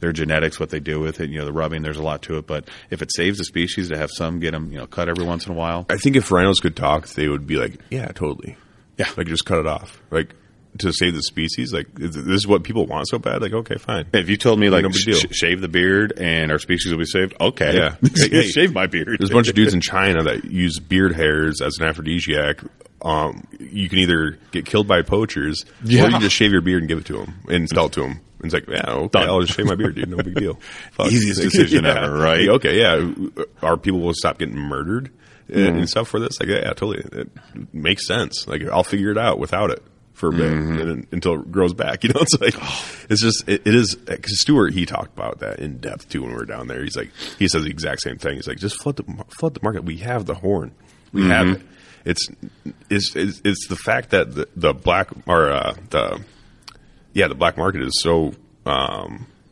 their genetics, what they do with it, you know, the rubbing, there's a lot to it. But if it saves the species to have some get them, you know, cut every once in a while. I think if rhinos could talk, they would be like, yeah, totally. Yeah. Like, just cut it off. Like, to save the species? Like, this is what people want so bad? Like, okay, fine. If you told me, like, shave the beard and our species will be saved, okay. Yeah. Hey, shave my beard. There's a bunch of dudes in China that use beard hairs as an aphrodisiac. You can either get killed by poachers or you just shave your beard and give it to them and sell it to them. And it's like, yeah, okay, I'll just shave my beard, dude. No big deal. Fuck. Easiest decision ever, right? Hey, okay, yeah. Our people will stop getting murdered. And stuff for this, like, yeah, totally. It makes sense. Like, I'll figure it out without it for a bit until it grows back. You know, it's like, it's just, it is, because Stuart, he talked about that in depth too when we were down there. He's like, he says the exact same thing. He's like, just flood the market. We have the horn. We have it. It's the fact that the black market is so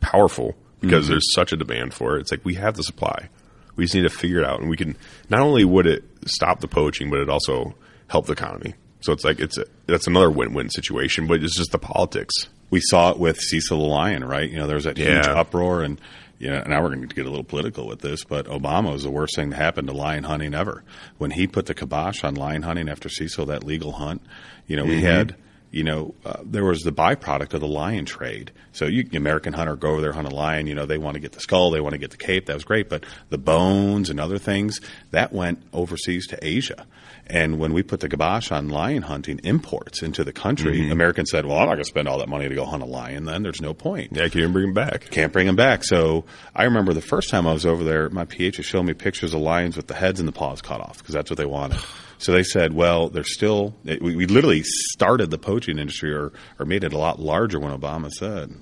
powerful because there's such a demand for it. It's like, we have the supply. We just need to figure it out, and we can. Not only would it stop the poaching, but it also help the economy. So it's like that's another win-win situation. But it's just the politics. We saw it with Cecil the lion, right? You know, there was that huge uproar, and you know, now we're going to get a little political with this. But Obama was the worst thing that happened to lion hunting ever when he put the kibosh on lion hunting after Cecil, that legal hunt. You know, we had. there was the byproduct of the lion trade. So you American hunter go over there, hunt a lion, they want to get the skull, they want to get the cape. That was great. But the bones and other things, that went overseas to Asia. And when we put the kibosh on lion hunting imports into the country, mm-hmm. Americans said, well, I'm not going to spend all that money to go hunt a lion then. There's no point. Yeah, you can't bring them back. Can't bring them back. So I remember the first time I was over there, my PH was showing me pictures of lions with the heads and the paws cut off because that's what they wanted. So they said, well, there's still – we literally started the poaching industry or made it a lot larger when Obama said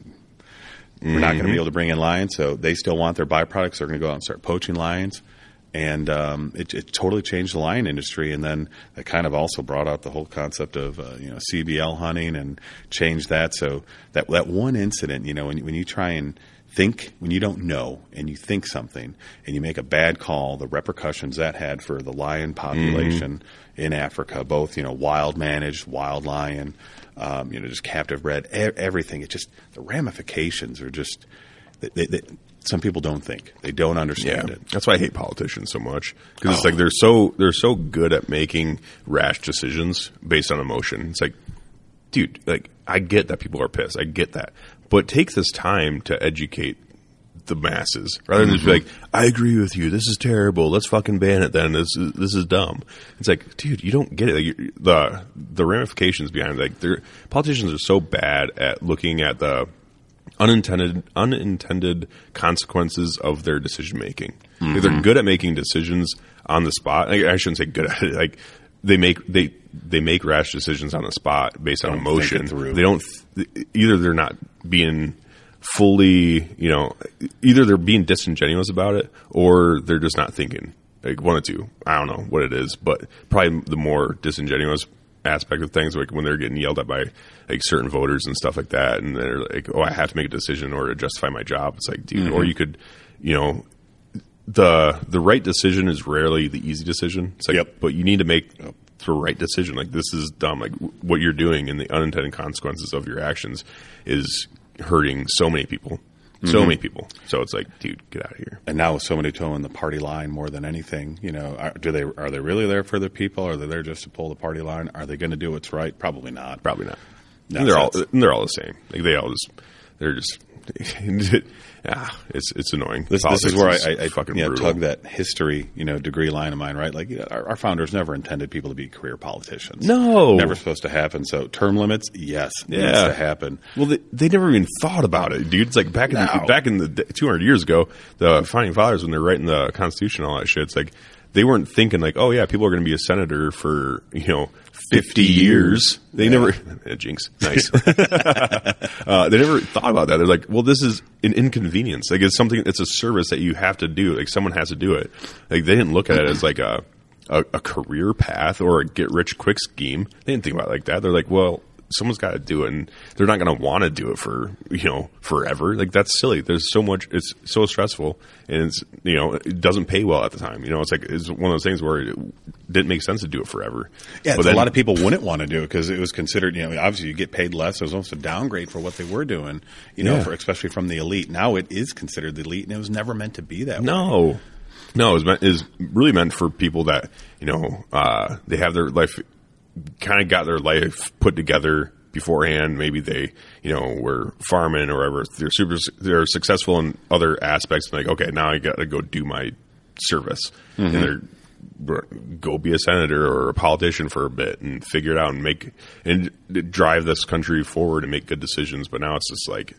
we're not going to be able to bring in lions. So they still want their byproducts. They're going to go out and start poaching lions. And it totally changed the lion industry. And then it kind of also brought out the whole concept of, CBL hunting and changed that. So that one incident, when you try and – think when you don't know and you think something and you make a bad call, the repercussions that had for the lion population in Africa, both, wild managed, wild lion, just captive bred, everything. It's just the ramifications are just some people don't think. They don't understand it. That's why I hate politicians so much because it's like they're so good at making rash decisions based on emotion. It's like, dude, I get that people are pissed. I get that. But take this time to educate the masses rather than just be like, I agree with you. This is terrible. Let's fucking ban it then. This is dumb. It's like, dude, you don't get it. Like, the ramifications behind it. Politicians are so bad at looking at the unintended consequences of their decision making. Mm-hmm. Like, they're good at making decisions on the spot. I shouldn't say good at it. Like they make rash decisions on the spot based on emotion. They don't either. They're not being fully, either they're being disingenuous about it or they're just not thinking. Like one or two. I don't know what it is, but probably the more disingenuous aspect of things, like when they're getting yelled at by like certain voters and stuff like that. And they're like, oh, I have to make a decision in order to justify my job. It's like, dude, or you could, the right decision is rarely the easy decision. It's like, but you need to make the right decision. Like, this is dumb. Like, what you're doing and the unintended consequences of your actions is hurting so many people. So many people. So it's like, dude, get out of here. And now with so many toeing the party line more than anything, are they really there for the people? Are they there just to pull the party line? Are they going to do what's right? Probably not. No, and they're all the same. Like, they're just. It's annoying. This is where I fucking tug that history degree line of mine, right? Like our founders never intended people to be career politicians. No, never supposed to happen. So term limits, yes, needs to happen. Well, they never even thought about it, dude. It's like back in the 200 years ago, the founding fathers when they're writing the Constitution and all that shit. It's like they weren't thinking like, oh yeah, people are going to be a senator for 50 years. They never – jinx. Nice. They never thought about that. They're like, well, this is an inconvenience. Like it's something – it's a service that you have to do. Like someone has to do it. Like they didn't look at it as like a career path or a get-rich-quick scheme. They didn't think about it like that. They're like, well, someone's got to do it, and they're not going to want to do it for forever. Like that's silly. There's so much – it's so stressful, and it's it doesn't pay well at the time. It's like it's one of those things where it didn't make sense to do it forever. Yeah, but a lot of people wouldn't want to do it because it was considered obviously you get paid less. It was almost a downgrade for what they were doing, especially from the elite. Now it is considered the elite, and it was never meant to be that way. No, it was really meant for people that they have their life – kind of got their life put together beforehand. Maybe they, were farming or whatever. They're successful in other aspects. Like, okay, now I got to go do my service and go be a senator or a politician for a bit and figure it out and drive this country forward and make good decisions. But now it's just like,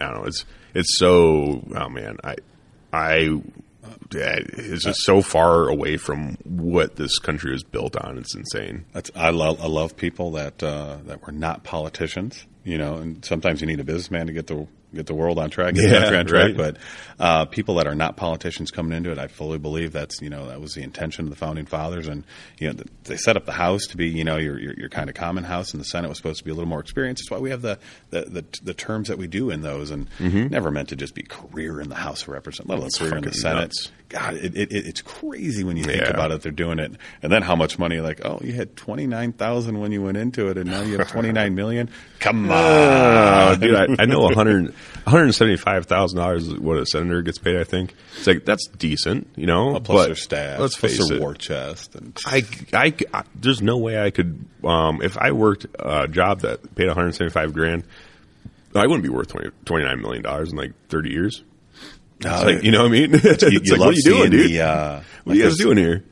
I don't know. It's so, oh man, it's just so far away from what this country was built on. It's insane. I love people that were not politicians, and sometimes you need a businessman to get the world on track, right? But people that are not politicians coming into it, I fully believe that's, that was the intention of the founding fathers. And, they set up the House to be, your kind of common house, and the Senate was supposed to be a little more experienced. That's why we have the terms that we do in those, and never meant to just be career in the House of Representatives, let alone career in the Senate. Nuts. God, it's crazy when you think about it. They're doing it. And then how much money, like, oh, you had $29,000 when you went into it, and now you have $29 million. Come on. Dude, I know $175,000 is what a senator gets paid, I think. It's like, that's decent, you know. Well, plus but their staff. Let's face it. Plus their war chest. And I there's no way I could if I worked a job that paid $175,000, I wouldn't be worth $29 million in like 30 years. Like, you know what I mean? It's like, what are you doing, dude? What are you guys doing here?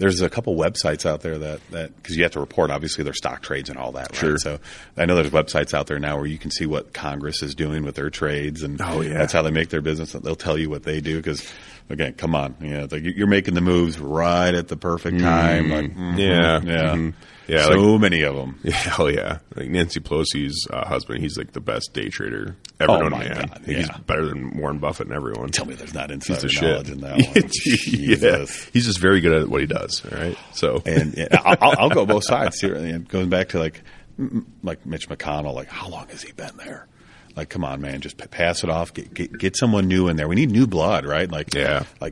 There's a couple websites out there that because you have to report, obviously, their stock trades and all that. Right? Sure. So I know there's websites out there now where you can see what Congress is doing with their trades. And that's how they make their business. They'll tell you what they do because, again, come on. You know, it's like you're making the moves right at the perfect time. Like, yeah, so like, many of them. Yeah, hell yeah. Like Nancy Pelosi's husband, he's like the best day trader ever known. God, yeah. He's better than Warren Buffett and everyone. Tell me there's not insider knowledge in that one. Jesus. He's just very good at what he does, all right? So, and I'll go both sides here. And going back to like Mitch McConnell, like how long has he been there? Like, come on, man, just pass it off. Get someone new in there. We need new blood, right? Like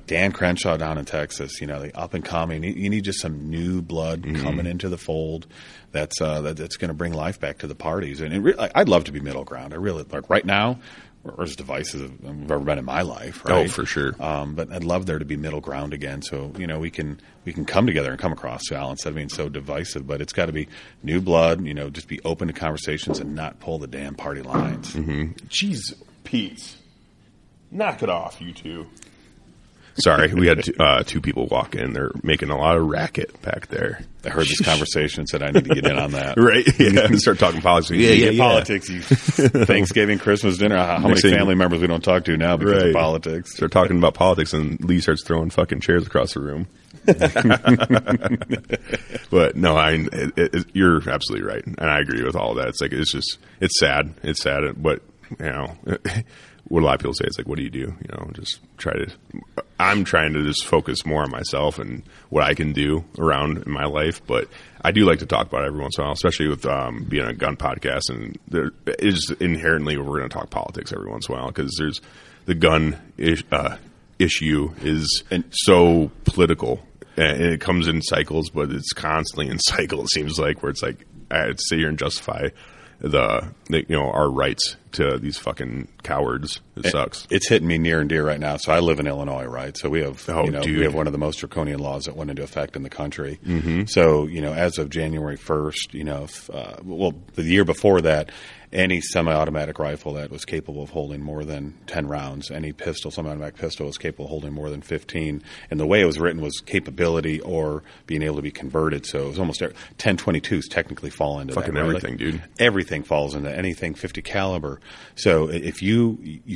Dan Crenshaw down in Texas, you know, the up and coming. You need just some new blood coming into the fold. That's going to bring life back to the parties. And I'd love to be middle ground. I really like right now. Or as divisive as I've ever been in my life, right? Oh, for sure. But I'd love there to be middle ground again, so you know we can come together and come across balance. I mean, so divisive, but it's got to be new blood. You know, just be open to conversations and not pull the damn party lines. Jeez, Pete, knock it off, you two. Sorry, we had two people walk in. They're making a lot of racket back there. I heard this conversation and said I need to get in on that. Right. Yeah. And start talking politics. Politics. You Thanksgiving, Christmas dinner. How many family members we don't talk to now because of politics. Start talking about politics and Lee starts throwing fucking chairs across the room. But no, you're absolutely right. And I agree with all that. It's like, it's sad. It's sad. But, you know, what a lot of people say is like, what do you do? You know, just I'm trying to just focus more on myself and what I can do around in my life. But I do like to talk about it every once in a while, especially with being a gun podcast. And there is inherently we're going to talk politics every once in a while because there's the gun issue is so political. And it comes in cycles, but it's constantly in cycles, it seems like, where it's like I'd sit here and justify the you know our rights to these fucking cowards. It sucks. It's hitting me near and dear right now. So I live in Illinois, right? So we have we have one of the most draconian laws that went into effect in the country. So you know, as of January 1st, you know, the year before that, any semi-automatic rifle that was capable of holding more than 10 rounds, any pistol, semi-automatic pistol, was capable of holding more than 15. And the way it was written was capability or being able to be converted. So it was almost 1022s technically fall into fucking that, right? Everything, like, dude. Everything falls into anything 50 caliber. So if you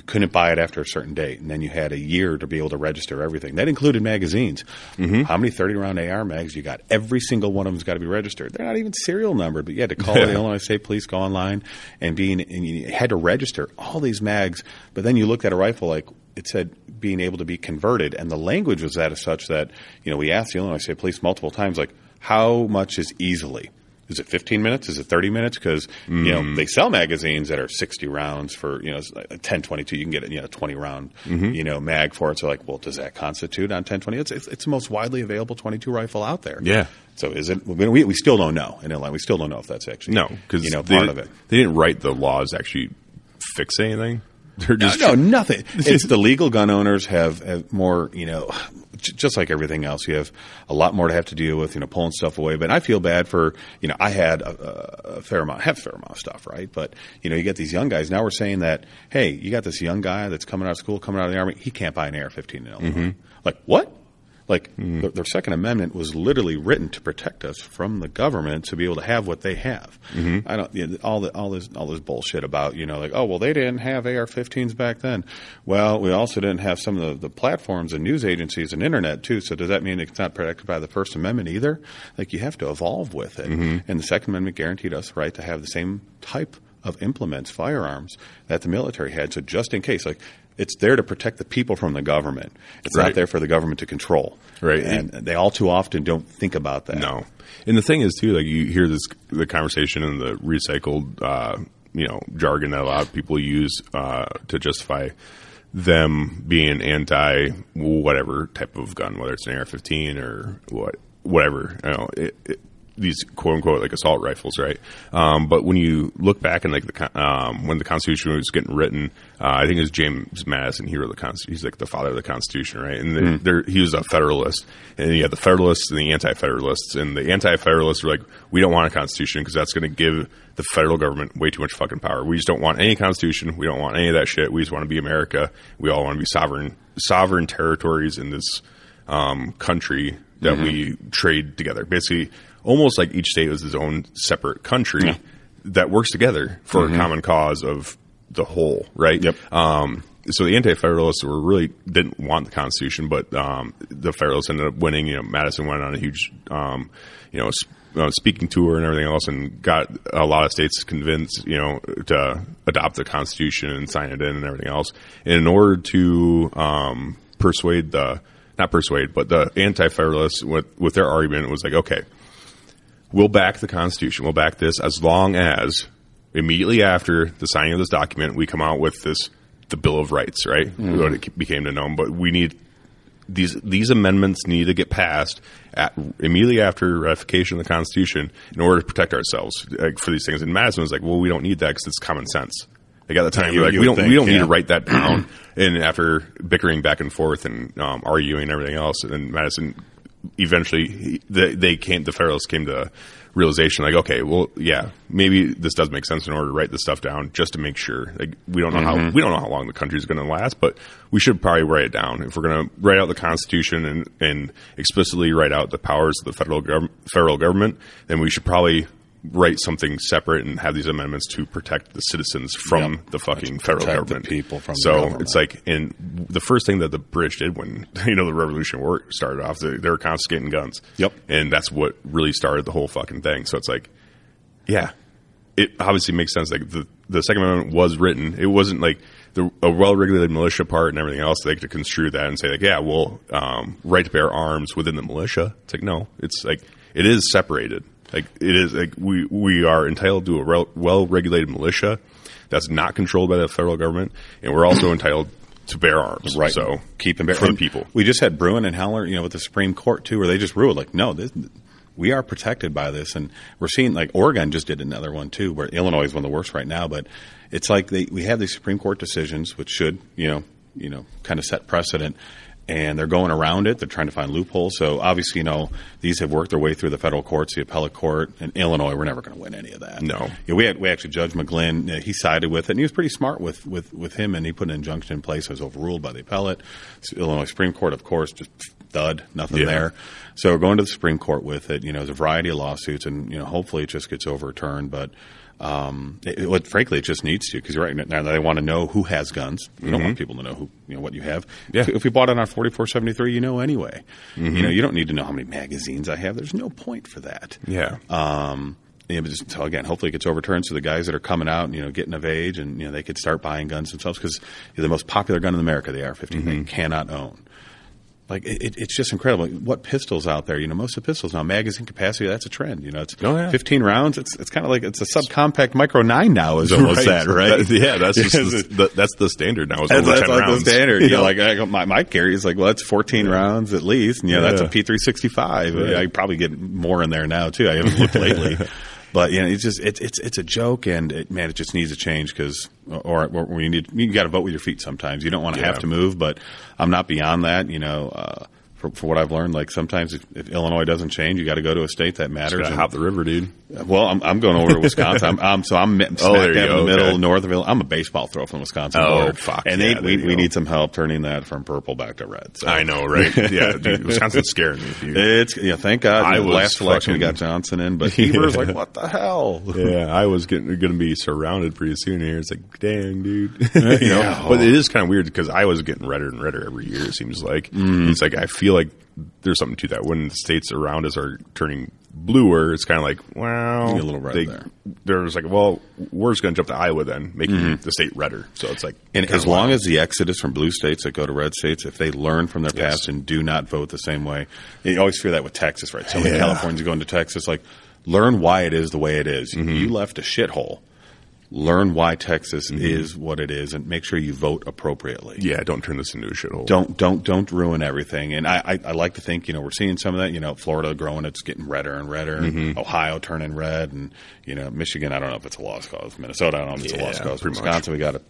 couldn't buy it after a certain date, and then you had a year to be able to register everything. That included magazines. How many 30-round AR mags you got? Every single one of them's got to be registered. They're not even serial numbered, but you had to call the Illinois State Police, go online, and you had to register all these mags. But then you looked at a rifle like it said being able to be converted. And the language was that as such that, you know, we asked the Illinois State Police multiple times, like, how much is easily? Is it 15 minutes? Is it 30 minutes? Because, you know, they sell magazines that are 60 rounds for, you know, 10-22. You can get a 20-round, you know, mag for it. So, like, well, does that constitute on 10-20? It's the most widely available 22 rifle out there. Yeah. So is it? We still don't know in Illinois. We still don't know if that's actually because part of it. They didn't write the laws actually fix anything. They're just nothing. It's the legal gun owners have more, you know, just like everything else. You have a lot more to have to deal with, you know, pulling stuff away. But I feel bad for, you know, I had a fair amount of stuff, right? But, you know, you get these young guys. Now we're saying that, hey, you got this young guy that's coming out of school, coming out of the Army. He can't buy an AR-15 in Illinois. Like, what? Like, their Second Amendment was literally written to protect us from the government to be able to have what they have. I don't all this bullshit about, you know, like, oh, well, they didn't have AR-15s back then. Well, we also didn't have some of the platforms and news agencies and internet too. So does that mean it's not protected by the First Amendment either? Like, you have to evolve with it. And the Second Amendment guaranteed us the right to have the same type of implements, firearms, that the military had. So just in case, like, it's there to protect the people from the government. It's not there for the government to control. Right. And they all too often don't think about that. No. And the thing is, too, like, you hear the conversation and the recycled, you know, jargon that a lot of people use to justify them being anti-whatever type of gun, whether it's an AR-15 or whatever. You know, these quote unquote like assault rifles, right? But when you look back and like the when the Constitution was getting written, I think it was James Madison. He wrote the Constitution. He's like the father of the Constitution, right? And he was a Federalist, and you had the Federalists and the Anti-Federalists. And the Anti-Federalists were like, we don't want a Constitution because that's going to give the federal government way too much fucking power. We just don't want any Constitution. We don't want any of that shit. We just want to be America. We all want to be sovereign territories in this country that we trade together. Basically, almost like each state was its own separate country that works together for a common cause of the whole, right? Yep. So the Anti-Federalists were really didn't want the Constitution, but the Federalists ended up winning. You know, Madison went on a huge, speaking tour and everything else, and got a lot of states convinced, you know, to adopt the Constitution and sign it in and everything else. And in order to persuade the Anti-Federalists with their argument was like, okay, we'll back the Constitution. We'll back this as long as immediately after the signing of this document, we come out with the Bill of Rights, right? What it became known. But we need these amendments need to get passed immediately after ratification of the Constitution in order to protect ourselves for these things. And Madison was like, well, we don't need that because it's common sense. Like at the time, you're like, we don't need to write that down. And after bickering back and forth and arguing and everything else, and Madison eventually the Federalists came to realization, like, okay, well, yeah, maybe this does make sense in order to write this stuff down just to make sure. Like, we don't know how long the country's going to last, but we should probably write it down if we're going to write out the Constitution and explicitly write out the powers of the federal government. Then we should probably write something separate and have these amendments to protect the citizens from the fucking federal government. The people from the government. It's like, and the first thing that the British did when, you know, the Revolutionary War started off, they were confiscating guns. Yep. And that's what really started the whole fucking thing. So it's like, yeah, it obviously makes sense. Like the Second Amendment was written. It wasn't like a well-regulated militia part and everything else. They could construe that and say like, yeah, well, right to bear arms within the militia. It's like, no, it's like, it is separated. Like it is like we are entitled to a well-regulated militia that's not controlled by the federal government, and we're also entitled to bear arms. Right. So keep them for the people. We just had Bruin and Heller, you know, with the Supreme Court too, where they just ruled like, no, we are protected by this, and we're seeing like Oregon just did another one too, where Illinois is one of the worst right now. But it's like we have these Supreme Court decisions which should you know kind of set precedent. And they're going around it. They're trying to find loopholes. So obviously, you know, these have worked their way through the federal courts, the appellate court. In Illinois, we're never going to win any of that. No. Yeah, we actually Judge McGlynn, he sided with it, and he was pretty smart with him, and he put an injunction in place that was overruled by the appellate. So Illinois Supreme Court, of course, just thud, nothing there. So we're going to the Supreme Court with it. You know, there's a variety of lawsuits, and, you know, hopefully it just gets overturned. But frankly, it just needs to, because right now they want to know who has guns. We don't want people to know who, you know, what you have. Yeah. If you bought it on 4473, you know anyway. You know, you don't need to know how many magazines I have. There's no point for that. Yeah. So again, hopefully it gets overturned so the guys that are coming out and, you know, getting of age and, you know, they could start buying guns themselves, because the most popular gun in America, the AR-15, they cannot own. Like, it's just incredible. What pistols out there? You know, most of the pistols now, magazine capacity, that's a trend. You know, it's 15 rounds. It's kind of like it's a subcompact micro 9 now is almost that, right? That's the standard now. It's over 10 rounds. The standard. You know, like my carry is like, well, that's 14 rounds at least. And, you know, that's a P365. I probably get more in there now, too. I haven't looked lately. But, you know, it's a joke, and it just needs a change, because you got to vote with your feet sometimes. You don't want to have to move, but I'm not beyond that. You know, for what I've learned, like sometimes if Illinois doesn't change, you got to go to a state that matters. Just gotta hop the river, dude. Well, I'm going over to Wisconsin. I'm smack dab in the middle, north of Illinois. I'm a baseball throw from Wisconsin. Oh, fuck. And we need some help turning that from purple back to red. So. I know, right? Yeah, dude, Wisconsin's scaring me. Dude. Thank God. Last election we got Johnson in, but Heber's like, what the hell? Yeah, I was going to be surrounded pretty soon here. It's like, dang, dude. You know? But it is kind of weird, because I was getting redder and redder every year, it seems like. It's like I feel like there's something to that. When the states around us are turning bluer, it's kind of like, wow, well, there's like, well, we're just going to jump to Iowa then, making the state redder. So it's like, and as long as the exodus from blue states that go to red states, if they learn from their past and do not vote the same way, you always fear that with Texas, right? So many Californians going to Texas, like, learn why it is the way it is. You left a shithole. learn why Texas is what it is, and make sure you vote appropriately. Yeah, don't turn this into a shithole. Don't ruin everything. And I like to think, we're seeing some of that. Florida growing, it's getting redder and redder. And Ohio turning red, and Michigan. I don't know if it's a lost cause. Minnesota, I don't know if it's a lost cause. Wisconsin, we got to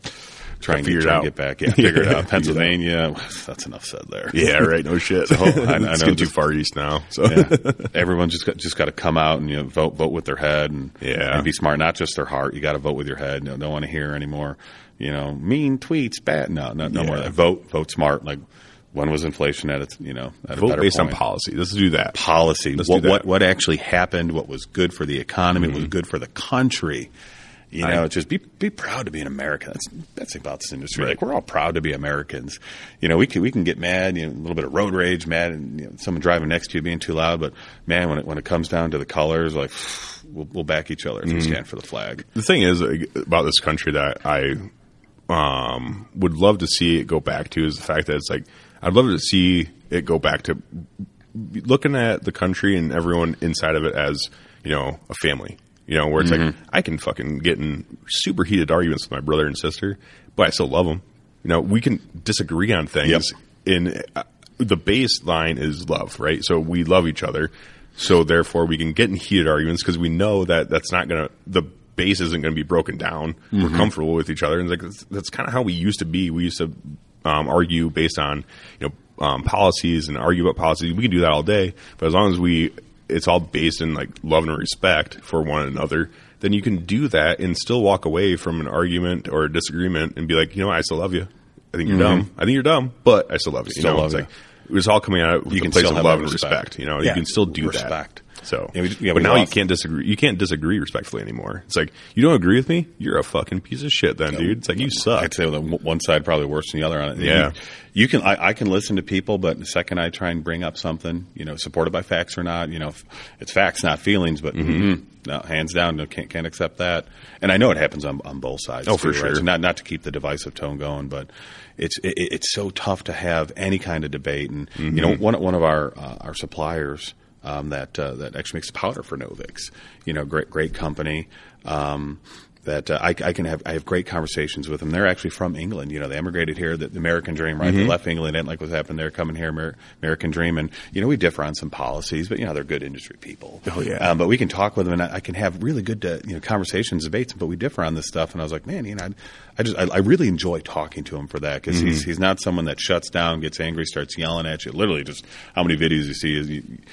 try and get back. Yeah, figure it out. Pennsylvania, that's enough said there. Yeah, right. No shit. So, I know it's too far east now. So everyone's just got to come out and vote with their head and be smart, not just their heart. You got to vote with your head. Don't want to hear anymore. Mean tweets, bad. No more. Vote smart. Like, when was inflation at its vote based on policy. Let's do that. Policy. What actually happened? What was good for the economy? What was good for the country? It's just be proud to be an American. That's about this industry. Right. Like, we're all proud to be Americans. We can get mad, a little bit of road rage, mad, and someone driving next to you being too loud. But man, when it comes down to the colors, like, we'll back each other if we stand for the flag. The thing is about this country that I would love to see it go back to is the fact that it's like, I'd love to see it go back to looking at the country and everyone inside of it as a family. Where it's like, I can fucking get in super heated arguments with my brother and sister, but I still love them. We can disagree on things. And the baseline is love, right? So we love each other. So therefore, we can get in heated arguments because we know that that's not going to – the base isn't going to be broken down. We're comfortable with each other. And it's like, that's kind of how we used to be. We used to argue based on policies and argue about policies. We can do that all day. But as long as it's all based in like love and respect for one another, then you can do that and still walk away from an argument or a disagreement and be like, I still love you. I think you're dumb. I think you're dumb, but I still love you. It's like, it's all coming out of a place of love and respect. You can still do that. So, but now you can't disagree. You can't disagree respectfully anymore. It's like, you don't agree with me? You're a fucking piece of shit then, dude. It's like, you suck. I'd say one side probably worse than the other on it. Yeah. You can, I can listen to people, but the second I try and bring up something, supported by facts or not, it's facts, not feelings, but no, hands down, no, can't accept that. And I know it happens on both sides. Oh, for sure. Right? So not to keep the divisive tone going, but it's so tough to have any kind of debate. And one of our suppliers that actually makes powder for Novix, great company. I have great conversations with them. They're actually from England. They emigrated here, the American dream, right? They left England, didn't like what's happened there, coming here, American dream. And, we differ on some policies, but, they're good industry people. Oh, yeah. But we can talk with them, and I can have really good, conversations, debates, but we differ on this stuff. And I was like, man, I really enjoy talking to him for that, because he's not someone that shuts down, gets angry, starts yelling at you. Literally, just how many videos you see is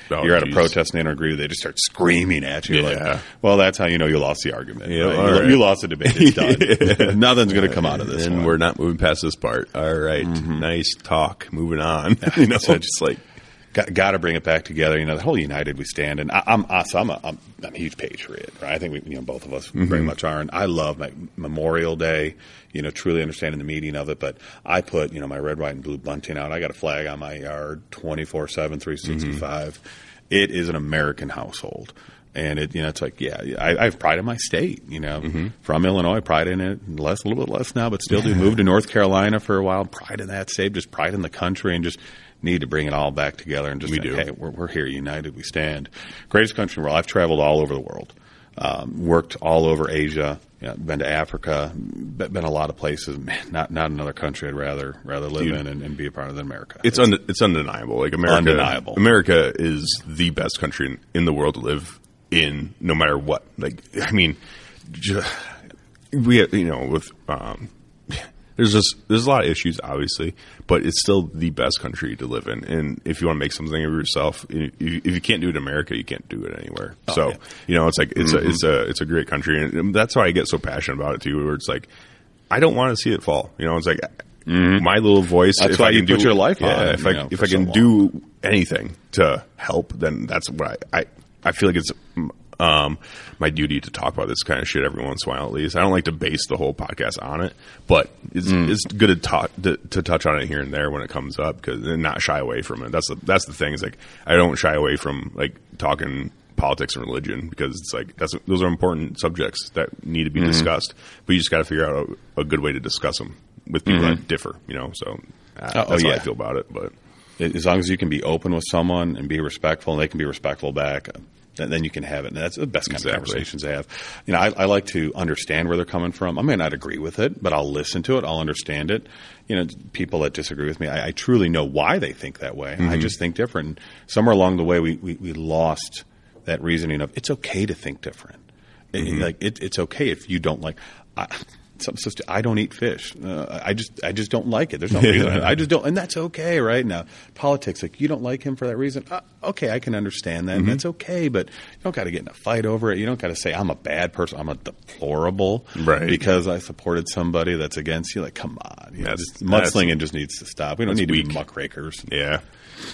you're at a protest and they don't agree with it, they just start screaming at you. Yeah. Like, well, that's how you lost the argument. Yeah, right? You lost the debate. It's done. Nothing's going to come out of this. And we're not moving past this part. All right. Nice talk. Moving on. So just like. Got to bring it back together. The whole United We Stand. And I'm a huge patriot, right? I think we, both of us very much are. And I love my Memorial Day, truly understanding the meaning of it. But I put, my red, white, and blue bunting out. I got a flag on my yard 24/7, 365. It is an American household. And it, it's like, I have pride in my state, from Illinois, pride in it, a little bit less now, but still do. Moved to North Carolina for a while, pride in that state, just pride in the country, and just need to bring it all back together. And just we do. Hey, we're here, united we stand. Greatest country in the world. I've traveled all over the world, worked all over Asia, been to Africa, been a lot of places. Man, not another country I'd rather live in and be a part of than America. It's undeniable. Like, America is the best country in the world to live in, no matter what. Like, I mean, we have, with there's a lot of issues, obviously, but it's still the best country to live in. And if you want to make something of yourself, if you can't do it in America, you can't do it anywhere. It's like, it's a great country, and that's why I get so passionate about it too. Where it's like, I don't want to see it fall. It's like my little voice. That's why you put your life on. If I can do anything to help, then that's what I feel like it's my duty to talk about this kind of shit every once in a while, at least. I don't like to base the whole podcast on it, but it's good to talk to touch on it here and there when it comes up, because not shy away from it. That's the thing. Is like, I don't shy away from like talking politics and religion, because it's like those are important subjects that need to be discussed, but you just got to figure out a good way to discuss them with people that differ. So that's how I feel about it. But as long as you can be open with someone and be respectful, and they can be respectful back, then you can have it. And that's the best kind of conversations to have. You know, I like to understand where they're coming from. I may not agree with it, but I'll listen to it. I'll understand it. You know, people that disagree with me, I truly know why they think that way. Mm-hmm. I just think different. And somewhere along the way, we lost that reasoning of it's okay to think different. Mm-hmm. Like it's okay if you don't like. I don't eat fish. I just don't like it. There's no reason. I just don't, and that's okay, right? Now, politics, like you don't like him for that reason. Okay, I can understand that. Mm-hmm. That's okay, but you don't got to get in a fight over it. You don't got to say I'm a bad person. I'm a deplorable because I supported somebody that's against you. Like, come on, you know, mudslinging just needs to stop. We don't need to be muckrakers. Yeah,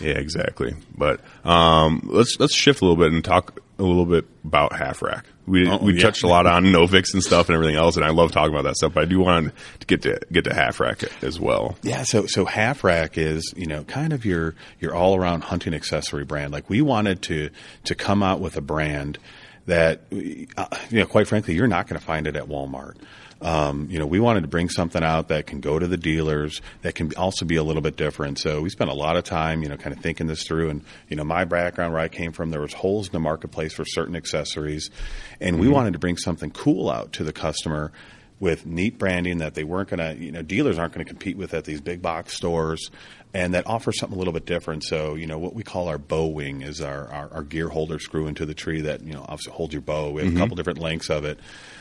yeah, exactly. But let's shift a little bit and talk a little bit about Half Rack. We touched a lot on Novix and stuff and everything else, and I love talking about that stuff. But I do want to get to Half Rack as well. Yeah, so Half Rack is, you know, kind of your all around hunting accessory brand. Like we wanted to come out with a brand that, you know, quite frankly, you're not going to find it at Walmart. You know, we wanted to bring something out that can go to the dealers, that can also be a little bit different. So we spent a lot of time, you know, kind of thinking this through. And, you know, my background, where I came from, there was holes in the marketplace for certain accessories. And we wanted to bring something cool out to the customer with neat branding that they weren't going to, you know, dealers aren't going to compete with at these big box stores, and that offers something a little bit different. So, you know, what we call our bow wing is our gear holder screw into the tree that, you know, obviously holds your bow. We have a couple different lengths of it.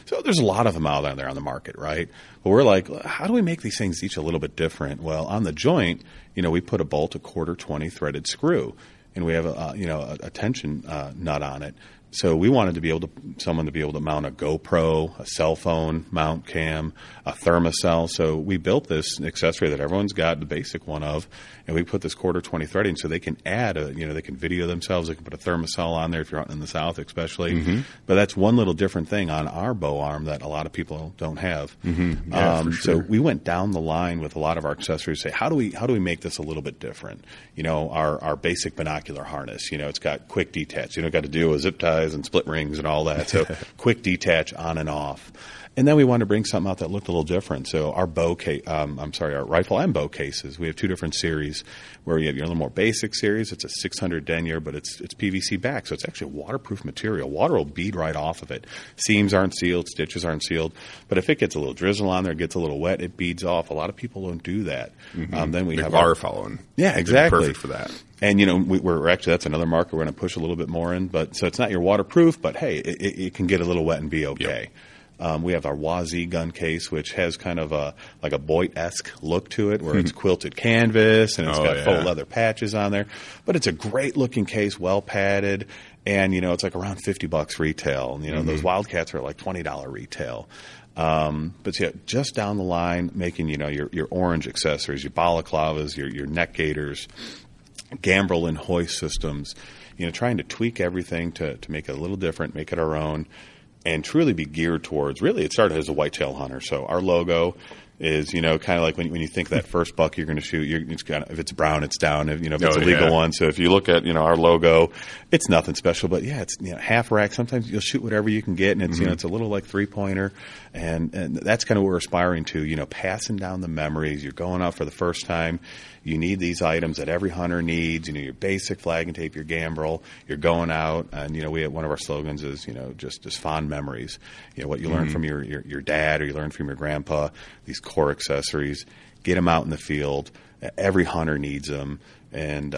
So there's a lot of them out there on the market, right? But we're like, how do we make these things each a little bit different? Well, on the joint, you know, we put a bolt, a quarter 20 threaded screw, and we have a tension nut on it. So we wanted to be able to someone to be able to mount a GoPro, a cell phone mount cam, a thermocell. So we built this accessory that everyone's got the basic one of, and we put this quarter 20 threading so they can add they can video themselves. They can put a thermocell on there if you're out in the South, especially. Mm-hmm. But that's one little different thing on our bow arm that a lot of people don't have. Mm-hmm. Yeah, for sure. So we went down the line with a lot of our accessories. Say, how do we make this a little bit different? You know, our basic binocular harness. You know, it's got quick detach. You don't got to do a zip tie and split rings and all that. So quick detach on and off. And then we wanted to bring something out that looked a little different. So our our rifle and bow cases. We have two different series where you have your little more basic series. It's a 600 denier, but it's PVC back, so it's actually waterproof material. Water will bead right off of it. Seams aren't sealed, stitches aren't sealed. But if it gets a little drizzle on there, it gets a little wet, it beads off. A lot of people don't do that. Mm-hmm. Then we have our following. Yeah, exactly. Perfect for that. And, you know, we're actually, that's another market we're going to push a little bit more in. But so it's not your waterproof, but hey, it can get a little wet and be okay. Yep. We have our Wazi gun case, which has kind of a Boyd-esque look to it, where it's quilted canvas and it's got faux leather patches on there. But it's a great looking case, well padded, and you know it's like around $50 retail. And, you know those Wildcats are like $20 retail. But yeah, just down the line, making you know your orange accessories, your balaclavas, your neck gaiters, gambrel and hoist systems. You know, trying to tweak everything to make it a little different, make it our own. And truly be geared towards, really, it started as a whitetail hunter. So our logo is, you know, kind of like when you think that first buck you're going to shoot, it's kinda, if it's brown, it's down. If, you know, if it's a legal one. So if you look at, you know, our logo, it's nothing special. But, yeah, it's, you know, half rack. Sometimes you'll shoot whatever you can get, and it's, you know, it's a little like three-pointer. And that's kind of what we're aspiring to, you know, passing down the memories. You're going out for the first time. You need these items that every hunter needs, you know, your basic flag and tape, your gambrel, you're going out. And, you know, we have one of our slogans is, you know, just fond memories. You know, what you learn from your dad or you learn from your grandpa, these core accessories, get them out in the field. Every hunter needs them. And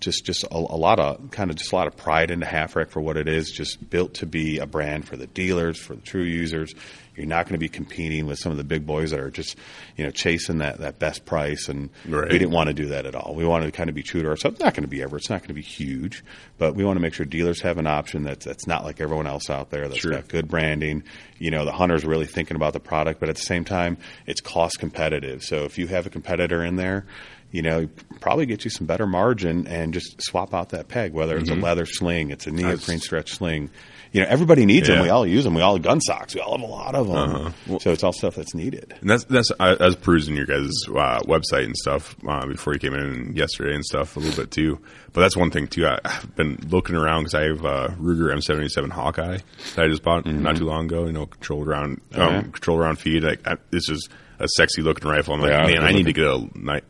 just a lot of pride into Half Rack for what it is, just built to be a brand for the dealers, for the true users. You're not going to be competing with some of the big boys that are just, you know, chasing that best price. And we didn't want to do that at all. We wanted to kind of be true to ourselves. It's not going to be it's not going to be huge, but we want to make sure dealers have an option that's not like everyone else out there. That's got good branding. You know, the hunter's really thinking about the product, but at the same time, it's cost competitive. So if you have a competitor in there, you know, probably get you some better margin and just swap out that peg, whether it's a leather sling, it's a neoprene stretch sling. You know, everybody needs them. We all use them. We all have gun socks. We all have a lot of them. So it's all stuff that's needed. And I was perusing your guys' website and stuff before you came in yesterday and stuff a little bit too. But that's one thing too. I've been looking around because I have a Ruger M77 Hawkeye that I just bought not too long ago. You know, controlled round feed. Like it's just a sexy looking rifle. I'm like, man, I need to get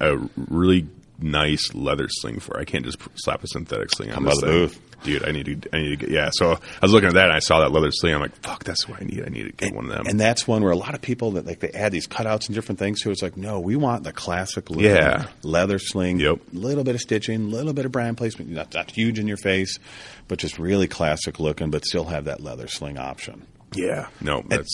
a really nice leather sling for. I can't just slap a synthetic sling on I'm this thing. Dude, I need to get, yeah. So I was looking at that and I saw that leather sling. I'm like, fuck, that's what I need. I need to get one of them. And that's one where a lot of people that like, they add these cutouts and different things. So it's like, no, we want the classic leather sling. Yep. Little bit of stitching, little bit of brand placement. Not huge in your face, but just really classic looking, but still have that leather sling option. Yeah. No, it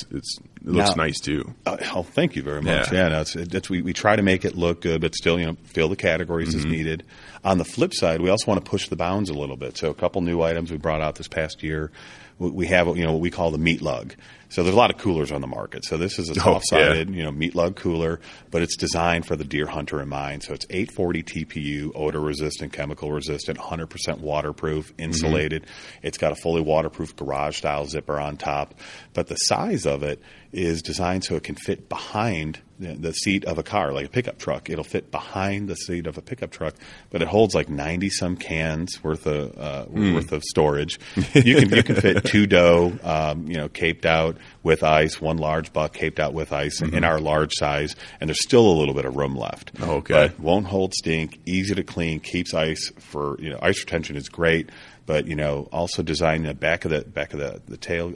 looks nice too. Oh, thank you very much. Yeah. No, we try to make it look good, but still, fill the categories as needed. On the flip side, we also want to push the bounds a little bit. So a couple new items we brought out this past year. We have, what we call the meat lug. So there's a lot of coolers on the market. So this is a soft-sided, meat lug cooler, but it's designed for the deer hunter in mind. So it's 840 TPU, odor-resistant, chemical-resistant, 100% waterproof, insulated. Mm-hmm. It's got a fully waterproof garage-style zipper on top. But the size of it is designed so it can fit behind the seat of a car, like a pickup truck. It'll fit behind the seat of a pickup truck, but it holds like 90-some cans worth of storage. You can fit two doe, caped out with ice, one large buck caped out with ice in our large size, and there's still a little bit of room left. Oh, okay. But won't hold stink, easy to clean, keeps ice for ice retention is great. But also design the back of the tail.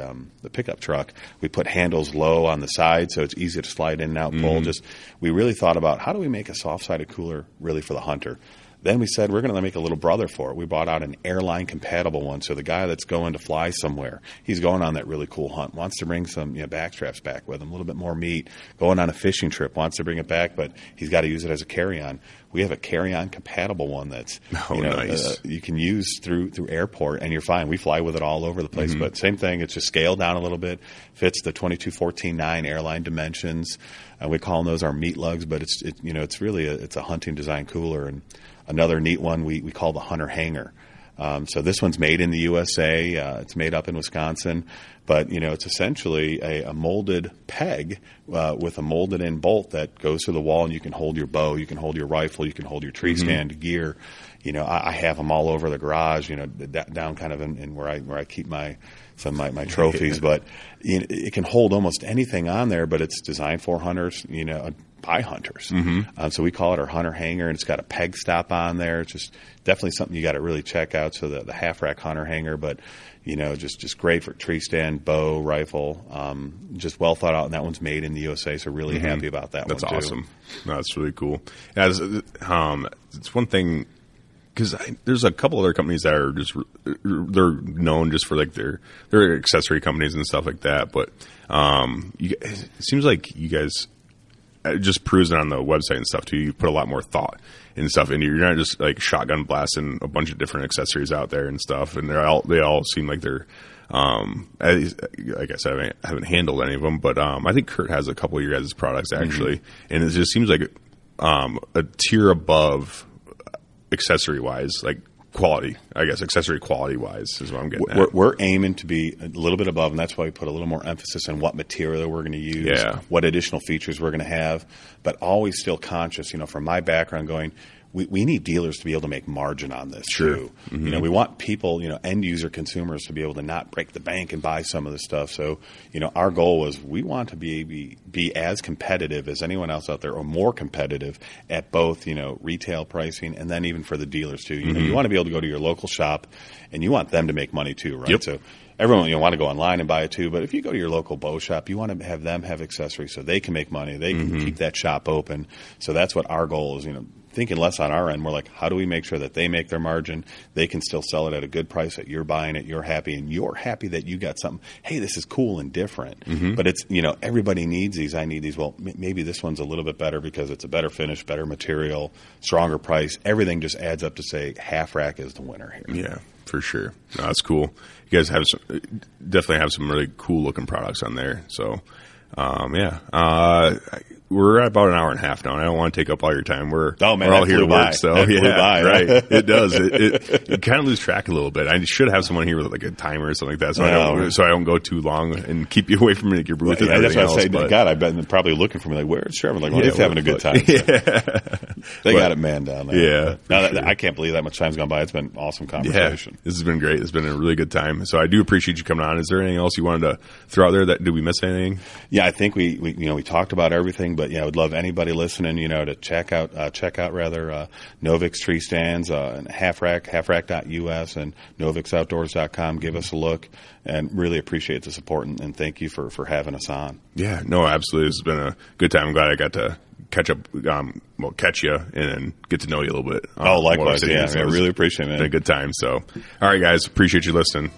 The pickup truck. We put handles low on the side, so it's easy to slide in and out. Pull. Just we really thought about how do we make a soft-sided cooler really for the hunter. Then we said we're going to make a little brother for it. We bought out an airline-compatible one, so the guy that's going to fly somewhere, he's going on that really cool hunt, wants to bring some backstraps back with him, a little bit more meat. Going on a fishing trip, wants to bring it back, but he's got to use it as a carry-on. We have a carry-on compatible one that's nice. You can use through airport, and you're fine. We fly with it all over the place. Mm-hmm. But same thing. It's just scaled down a little bit. Fits the 22-14-9 airline dimensions. We call those our meat lugs, but it's really a hunting design cooler. And another neat one we call the hunter hanger. So this one's made in the USA. It's made up in Wisconsin. But, it's essentially a molded peg with a molded-in bolt that goes to the wall, and you can hold your bow, you can hold your rifle, you can hold your tree stand gear. I have them all over the garage, down kind of in where I keep my trophies. But it can hold almost anything on there, but it's designed for hunters, by hunters. So we call it our hunter hanger, and it's got a peg stop on there. It's just definitely something you got to really check out. So the half rack hunter hanger, but just great for tree stand, bow, rifle, just well thought out. And that one's made in the USA, so really happy about that. That's one too. Awesome. No, that's really cool. As it's one thing, because there's a couple other companies that are just they're known just for like their accessory companies and stuff like that. But it seems like you guys. Just perusing on the website and stuff too, you put a lot more thought and stuff into. You're not just like shotgun blasting a bunch of different accessories out there and stuff. And they all seem like they're, like I said, I haven't handled any of them, but I think Kurt has a couple of your guys' products actually, and it just seems like a tier above accessory wise, like. Quality, I guess, accessory quality-wise is what I'm getting at. We're aiming to be a little bit above, and that's why we put a little more emphasis on what material we're going to use, what additional features we're going to have, but always still conscious, from my background going, we need dealers to be able to make margin on this too. Mm-hmm. We want people, end-user consumers to be able to not break the bank and buy some of this stuff. So, our goal was we want to be as competitive as anyone else out there or more competitive at both, retail pricing and then even for the dealers too. You want to be able to go to your local shop and you want them to make money too, right? Yep. So everyone, want to go online and buy it too, but if you go to your local bow shop, you want to have them have accessories so they can make money. They can keep that shop open. So that's what our goal is, thinking less on our end. We're like, how do we make sure that they make their margin? They can still sell it at a good price that you're buying it. You're happy, and you're happy that you got something. Hey, this is cool and different. But it's, everybody needs these. I need these. Well, maybe this one's a little bit better because it's a better finish, better material, stronger price. Everything just adds up to say half rack is the winner here. Yeah, for sure. No, that's cool. You guys have definitely have some really cool looking products on there. So, we're at about an hour and a half now, and I don't want to take up all your time. We're all here to work, so right. It does. You kind of lose track a little bit. I should have someone here with like a timer or something like that, so I don't go too long and keep you away from like, your booth. Yeah, that's what I say. God, I've been probably looking for me, like, where's Trevor? Like, well, he's having a good time. So. They got it manned down there. Yeah. Sure. I can't believe that much time's gone by. It's been an awesome conversation. Yeah, this has been great. It's been a really good time. So I do appreciate you coming on. Is there anything else you wanted to throw out there? Did we miss anything? Yeah, I think we talked about everything, but I would love anybody listening, to check out Novix tree stands, and Half Rack, halfrack.us, and novixoutdoors.com. Give us a look, and really appreciate the support, and thank you for having us on. Yeah, no, absolutely. It's been a good time. I'm glad I got to catch you and get to know you a little bit. Likewise. Yeah, I really appreciate it, man. It's been a good time. So, all right, guys, appreciate you listening.